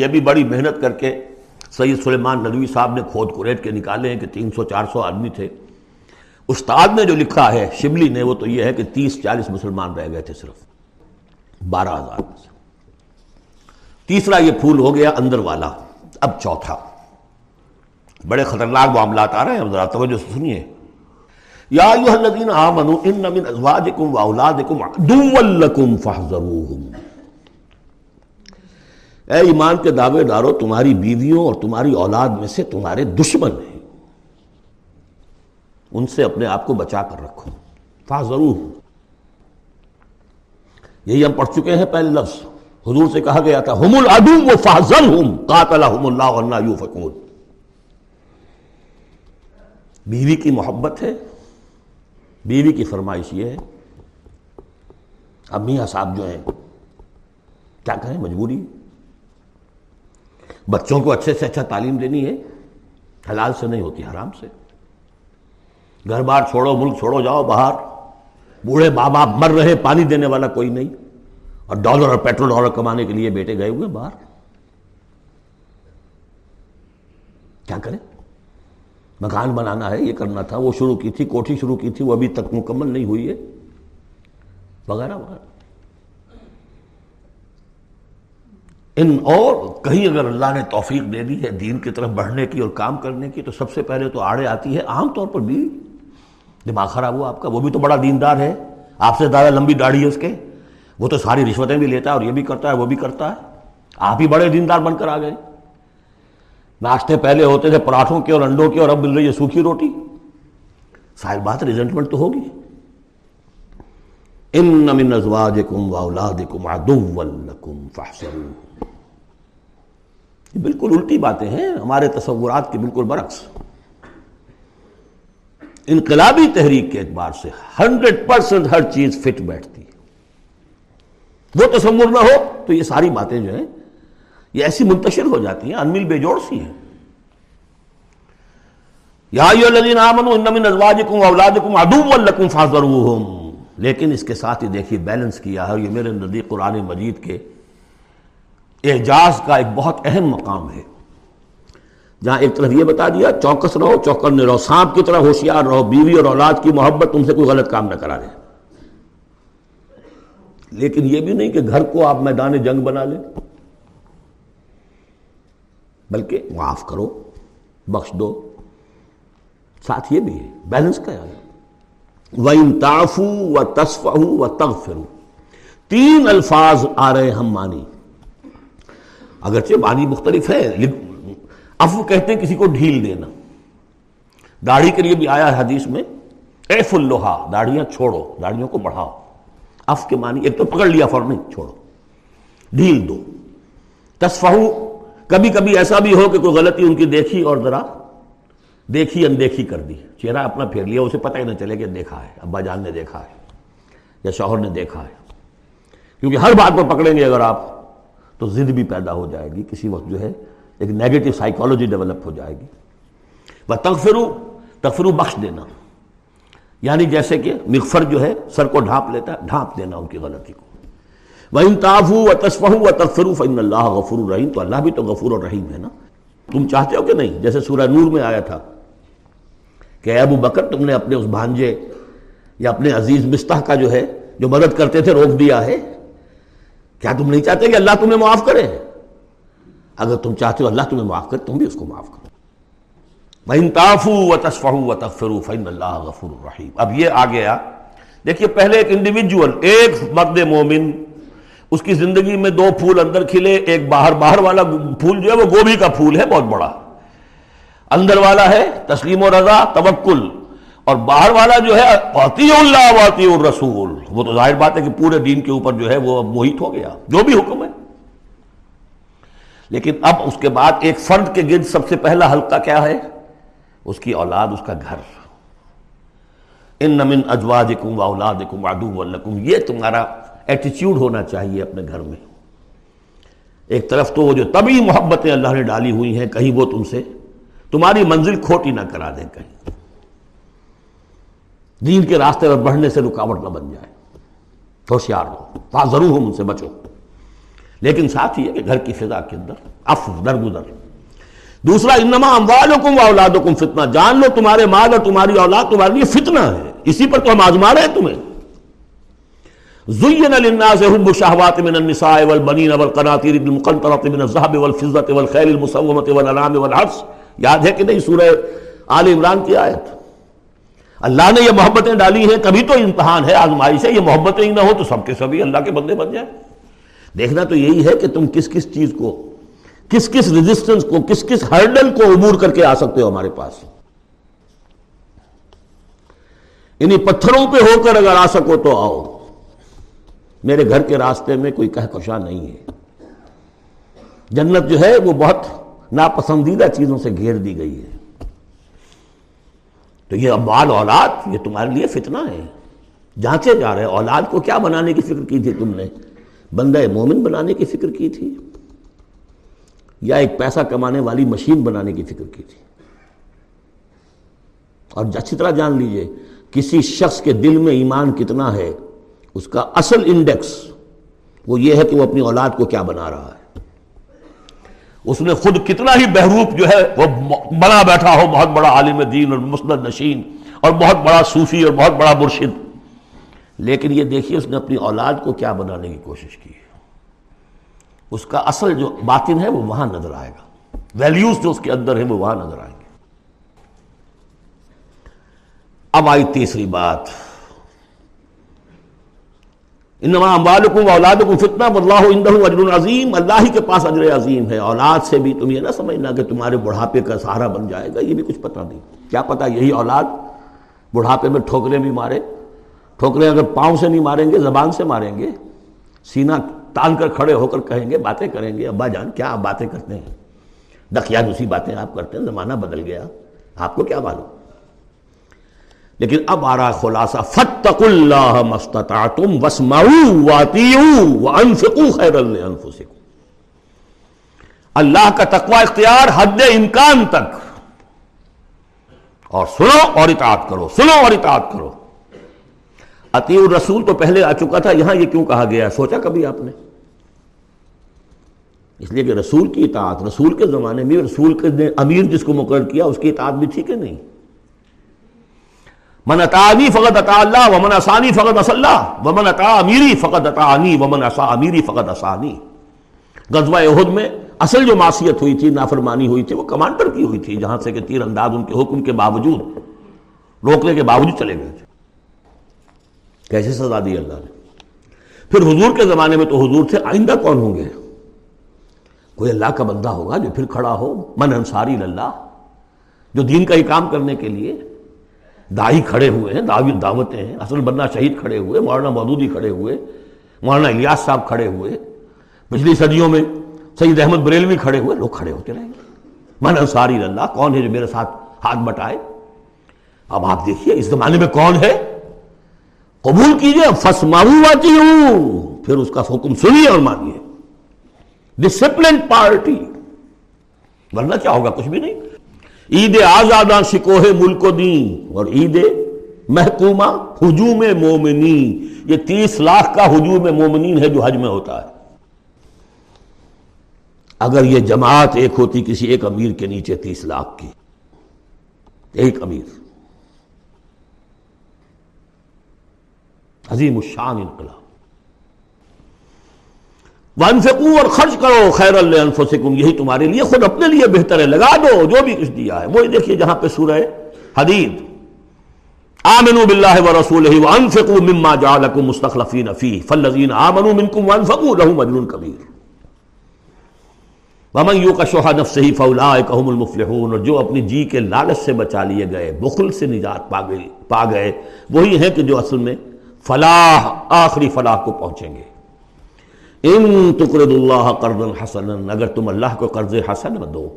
یہ بھی بڑی محنت کر کے سید سلیمان ندوی صاحب نے کھود کوریٹ کے نکالے ہیں کہ 300-400 آدمی تھے۔ استاد نے جو لکھا ہے شبلی نے، وہ تو یہ ہے کہ 30-40 مسلمان رہ گئے تھے صرف 12,000 میں سے۔ تیسرا یہ پھول ہو گیا اندر والا۔ اب چوتھا، بڑے خطرناک معاملات آ رہے ہیں، ذرا توجہ سے سنیے۔ یا ایھا الذین آمنوا ان من ازواجکم واولادکم عدوا لکم فاحذروہم۔ اے ایمان کے دعوے دارو، تمہاری بیویوں اور تمہاری اولاد میں سے تمہارے دشمن ہیں، ان سے اپنے آپ کو بچا کر رکھو۔ فاحذروہم، یہی ہم پڑھ چکے ہیں پہلے لفظ، حضور سے کہا گیا تھا ہم العدو فاحذرہم قاتلہم اللہ انا یؤفکون۔ بیوی کی محبت ہے، بیوی کی فرمائش یہ ہے، اب میاں صاحب جو ہیں کیا کریں، مجبوری، بچوں کو اچھے سے اچھا تعلیم دینی ہے، حلال سے نہیں ہوتی، حرام سے۔ گھر بار چھوڑو، ملک چھوڑو، جاؤ باہر، بوڑھے ماں باپ مر رہے، پانی دینے والا کوئی نہیں، اور ڈالر اور پیٹرول ڈالر کمانے کے لیے بیٹے گئے ہوئے باہر، کیا کریں؟ مکان بنانا ہے، یہ کرنا تھا، وہ شروع کی تھی، کوٹھی شروع کی تھی، وہ ابھی تک مکمل نہیں ہوئی ہے، وغیرہ وغیرہ۔ ان اور کہیں اگر اللہ نے توفیق دے دی ہے دین کی طرف بڑھنے کی اور کام کرنے کی تو سب سے پہلے تو آڑے آتی ہے عام طور پر بھی دماغ خراب ہوا آپ کا، وہ بھی تو بڑا دیندار ہے، آپ سے زیادہ لمبی داڑھی ہے اس کے، وہ تو ساری رشوتیں بھی لیتا ہے اور یہ بھی کرتا ہے وہ بھی کرتا ہے، آپ ہی بڑے دیندار بن کر آ گئے۔ ناشتے پہلے ہوتے تھے پراٹھوں کے اور انڈوں کے اور اب مل رہی ہے سوکھی روٹی، ظاہر بات ریزنٹمنٹ تو ہوگی۔ ان من ازواجکم واولادکم عدوا لکم فاحذروہ، یہ بالکل الٹی باتیں ہیں ہمارے تصورات کے بالکل برعکس۔ انقلابی تحریک کے اعتبار سے 100% ہر چیز فٹ بیٹھتی ہے، وہ تصور نہ ہو تو یہ ساری باتیں جو ہیں یہ ایسی منتشر ہو جاتی ہیں، انمل بے جوڑ سی ہیں۔ یا ایھا الذین آمنوا ان من ازواجکم واولادکم عدوا لکم فاحذروہم، لیکن اس کے ساتھ ہی دیکھیے بیلنس کیا ہے، اور یہ میرے نزدیک قرآن مجید کے اعجاز کا ایک بہت اہم مقام ہے، جہاں ایک طرف یہ بتا دیا چوکس رہو، چوکن رہو، سانپ کی طرح ہوشیار رہو، بیوی اور اولاد کی محبت تم سے کوئی غلط کام نہ کرا لے، لیکن یہ بھی نہیں کہ گھر کو آپ میدان جنگ بنا لیں، بلکہ معاف کرو، بخش دو، ساتھ یہ بھی ہے، بیلنس کا ہے۔ وَإِن تَعْفُوا وَتَصْفَحُوا وَتَغْفِرُوا، 3 الفاظ آ رہے ہم معنی، اگرچہ معنی مختلف ہے۔ عفو کہتے ہیں کسی کو ڈھیل دینا، داڑھی کے لیے بھی آیا ہے حدیث میں، اعف اللھا، داڑھیاں چھوڑو، داڑھیوں کو بڑھاؤ۔ عف کے معنی ایک تو پکڑ لیا فوراً، چھوڑو، ڈھیل دو۔ تصفحو، کبھی کبھی ایسا بھی ہو کہ کوئی غلطی ان کی دیکھی اور ذرا دیکھی اندیکھی کر دی، چہرہ اپنا پھیر لیا، اسے پتہ ہی نہ چلے کہ دیکھا ہے، ابا جان نے دیکھا ہے یا شوہر نے دیکھا ہے، کیونکہ ہر بات پر پکڑیں گے اگر آپ تو ضد بھی پیدا ہو جائے گی، کسی وقت جو ہے ایک نیگیٹو سائیکالوجی ڈیولپ ہو جائے گی۔ وتغفروا، تغفروا بخش دینا، یعنی جیسے کہ مغفر جو ہے سر کو ڈھانپ لیتا ہے، ڈھانپ دینا ان کی غلطی کو۔ وَإِن تَعْفُوا وَتَصْفَحُوا وَتَغْفِرُوا فَإِنَّ اللَّهَ غَفُورٌ رَحِيمٌ، تو اللہ بھی تو غفور اور رحیم ہے نا، تم چاہتے ہو کہ نہیں؟ جیسے سورہ نور میں آیا تھا کہ اے ابو بکر، تم نے اپنے اس بھانجے یا اپنے عزیز مستح کا جو ہے جو مدد کرتے تھے روک دیا ہے، کیا تم نہیں چاہتے کہ اللہ تمہیں معاف کرے؟ اگر تم چاہتے ہو اللہ تمہیں معاف کرے، تم بھی اس کو معاف کرو۔ وَإِن تَعْفُوا وَتَصْفَحُوا وَتَغْفِرُوا فَإِنَّ اللَّهَ غَفُورٌ رَحِيمٌ۔ اب یہ آ گیا، دیکھیے پہلے ایک انڈیویجول، ایک مرد مومن، اس کی زندگی میں 2 پھول اندر کھلے، ایک باہر، باہر والا پھول جو ہے وہ گوبھی کا پھول ہے بہت بڑا، اندر والا ہے تسلیم و رضا توکل، اور باہر والا جو ہے اطیع اللہ و اطیع الرسول، وہ تو ظاہر بات ہے کہ پورے دین کے اوپر جو ہے وہ اب محیط ہو گیا، جو بھی حکم ہے۔ لیکن اب اس کے بعد ایک فرد کے گرد سب سے پہلا حلقہ کیا ہے؟ اس کی اولاد، اس کا گھر۔ ان من ازواجکم و اولادکم عدو لکم، یہ تمہارا ایٹیچیوڈ ہونا چاہیے اپنے گھر میں۔ ایک طرف تو وہ جو طبعی محبتیں اللہ نے ڈالی ہوئی ہیں، کہیں وہ تم سے تمہاری منزل کھوٹی نہ کرا دیں، کہیں دین کے راستے پر بڑھنے سے رکاوٹ نہ بن جائے، ہوشیار ہو، فاحذروہم، ان سے بچو، لیکن ساتھ ہی ہے کہ گھر کی فضا کے اندر عفو، درگزر۔ دوسرا، انما اموالکم و اولادکم فتنہ، جان لو تمہارے مال اور تمہاری اولاد تمہارے لیے فتنہ ہے، اسی پر تو ہم آزما رہے ہیں تمہیں۔ زُيِّنَ لِلنَّاسِ حُبُّ الشَّهَوَاتِ مِنَ النِّسَاءِ وَالْبَنِينَ وَالْقَنَاطِيرِ الْمُقَنطَرَةِ مِنَ الذَّهَبِ وَالْفِضَّةِ وَالْخَيْلِ الْمُسَوَّمَةِ وَالْأَنْعَامِ وَالْحَرْثِ، یاد ہے کہ نہیں سورہ آل عمران کی آیت؟ اللہ نے یہ محبتیں ڈالی ہیں، کبھی تو امتحان ہے، آزمائش ہے، یہ محبتیں ہی نہ ہو تو سب کے سبھی اللہ کے بندے بن جائیں۔ دیکھنا تو یہی ہے کہ تم کس کس چیز کو، کس کس ریزسٹنس کو، کس کس ہرڈل کو عبور کر کے آ سکتے ہو ہمارے پاس۔ انہیں پتھروں پہ ہو کر اگر آ سکو تو آؤ، میرے گھر کے راستے میں کوئی کہکشاں نہیں ہے۔ جنت جو ہے وہ بہت ناپسندیدہ چیزوں سے گھیر دی گئی ہے، تو یہ اموال اولاد یہ تمہارے لیے فتنہ ہے۔ جانچے جا رہے ہیں، اولاد کو کیا بنانے کی فکر کی تھی تم نے؟ بندہ مومن بنانے کی فکر کی تھی، یا ایک پیسہ کمانے والی مشین بنانے کی فکر کی تھی؟ اور اچھی طرح جان لیجئے، کسی شخص کے دل میں ایمان کتنا ہے، اس کا اصل انڈیکس وہ یہ ہے کہ وہ اپنی اولاد کو کیا بنا رہا ہے۔ اس نے خود کتنا ہی بہروپ جو ہے وہ بنا بیٹھا ہو، بہت بڑا عالم دین اور مسند نشین اور بہت بڑا صوفی اور بہت بڑا مرشد، لیکن یہ دیکھیے اس نے اپنی اولاد کو کیا بنانے کی کوشش کی ہے۔ اس کا اصل جو باطن ہے وہ وہاں نظر آئے گا، ویلیوز جو اس کے اندر ہیں وہ وہاں نظر آئیں گے۔ اب آئی تیسری بات، انما اموالکم و اولادکم فتنہ واللہ عندہ اجر عظیم، اللہ ہی کے پاس اجر عظیم ہے۔ اولاد سے بھی تم یہ نہ سمجھنا کہ تمہارے بڑھاپے کا سہارا بن جائے گا، یہ بھی کچھ پتہ نہیں، کیا پتہ یہی اولاد بڑھاپے میں ٹھوکریں بھی مارے، ٹھوکریں اگر پاؤں سے نہیں ماریں گے زبان سے ماریں گے، سینہ تان کر کھڑے ہو کر کہیں گے، باتیں کریں گے، ابا جان کیا آپ باتیں کرتے ہیں، دقیہ دوسری باتیں آپ کرتے ہیں، زمانہ بدل گیا، آپ کو کیا معلوم۔ لیکن اب آ رہا خلاصہ، فَاتَّقُوا اللَّهَ مَسْتَطَعْتُمْ وَاسْمَعُوا وَأَطِيعُوا وَأَنفِقُوا خَيْرًا لِأَنفُسِكُمْ۔ اللہ کا تقوی اختیار حد امکان تک، اور سنو اور اطاعت کرو، سنو اور اطاعت کرو۔ اطیع الرسول تو پہلے آ چکا تھا، یہاں یہ کیوں کہا گیا، سوچا کبھی آپ نے؟ اس لیے کہ رسول کی اطاعت، رسول کے زمانے میں رسول کے امیر جس کو مقرر کیا اس کی اطاعت بھی ٹھیک ہے نہیں؟ من اطاعنی فقد اطاع اللہ ومن عصانی فقد عصى اللہ ومن اطاع امیری فقد اطاعنی ومن عصى امیری فقد عصانی۔ غزوہ احد میں اصل جو معصیت ہوئی تھی، نافرمانی ہوئی تھی، وہ کمانڈر کی ہوئی تھی، جہاں سے کہ تیر انداز ان کے حکم کے باوجود، روکنے کے باوجود چلے گئے تھے۔ کیسے سزا دی اللہ نے۔ پھر حضور کے زمانے میں تو حضور تھے، آئندہ کون ہوں گے؟ کوئی اللہ کا بندہ ہوگا جو پھر کھڑا ہو، من انصاری اللہ، جو دین کا ہی کام کرنے کے لیے داعی کھڑے ہوئے ہیں، دعوتیں ہیں، حسن بننا شہید کھڑے ہوئے، مولانا مودودی کھڑے ہوئے، مولانا الیاس صاحب کھڑے ہوئے، پچھلی صدیوں میں سید احمد بریلوی کھڑے ہوئے، لوگ کھڑے ہوتے رہیں گے۔ من انصاری اللہ، کون ہے جو میرے ساتھ ہاتھ بٹائے۔ اب آپ دیکھیے اس زمانے میں کون ہے، قبول کیجیے، فسماؤں آتی ہوں، پھر اس کا حکم سنیے اور مانیے، ڈسپلن پارٹی، ورنہ کیا ہوگا؟ کچھ بھی نہیں۔ عید آزاداں شکوہ ملک و دین، اور عید محکومہ ہجوم مومنین، یہ 30 لاکھ کا ہجوم مومنین ہے جو حج میں ہوتا ہے۔ اگر یہ جماعت ایک ہوتی کسی ایک امیر کے نیچے، 30 لاکھ کی، ایک امیر، عظیم الشان انقلاب۔ وانفقوا، اور خرچ کرو، خیر لانفسکم، یہی تمہارے لیے، خود اپنے لیے بہتر ہے، لگا دو جو بھی کچھ دیا ہے۔ وہی دیکھیے جہاں پہ سورہ حدید، آمنوا باللہ ورسولہ وانفقوا مما جعلکم مستخلفین فیہ فالذین آمنوا منکم وانفقوا لہم اجر کبیر ومن یوق شح نفسہ فاولئک ھم المفلحون۔ اور جو اپنی جی کے لالچ سے بچا لیے گئے، بخل سے نجات پا گئے وہی ہیں کہ جو اصل میں فلاح، آخری فلاح کو پہنچیں گے۔ ان تقرض اللہ قرضا حسنا، اگر تم اللہ کو قرض حسن دو،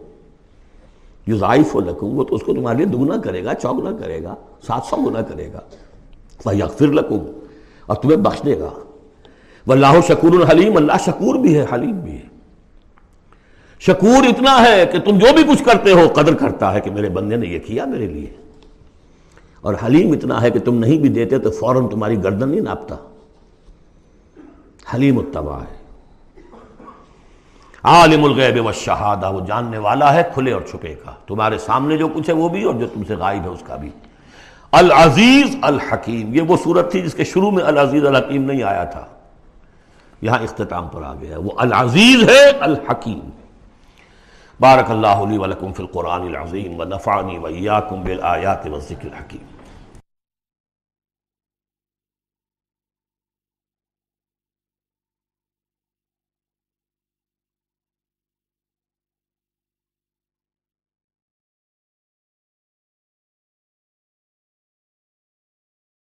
یضاعف لکم، وہ تو اس کو تمہارے لیے دگنا کرے گا، چوگنا کرے گا، 700 گنا کرے گا، فیغفر لکم، اور تمہیں بخش دے گا، واللہ شکور حلیم، اللہ شکور بھی ہے حلیم بھی ہے۔ شکور اتنا ہے کہ تم جو بھی کچھ کرتے ہو قدر کرتا ہے کہ میرے بندے نے یہ کیا میرے لیے، اور حلیم اتنا ہے کہ تم نہیں بھی دیتے تو فوراً تمہاری گردن نہیں ناپتا، حلیم التباہ ہے۔ عالم الغیب والشہادہ، وہ جاننے والا ہے کھلے اور چھپے کا، تمہارے سامنے جو کچھ ہے وہ بھی اور جو تم سے غائب ہے اس کا بھی۔ العزیز الحکیم، یہ وہ صورت تھی جس کے شروع میں العزیز الحکیم نہیں آیا تھا، یہاں اختتام پر آ گیا ہے، وہ العزیز ہے الحکیم۔ بارک اللہ لی و لکم فی القرآن العظیم ونفعنی وإیاکم بالآیات والذکر الحکیم۔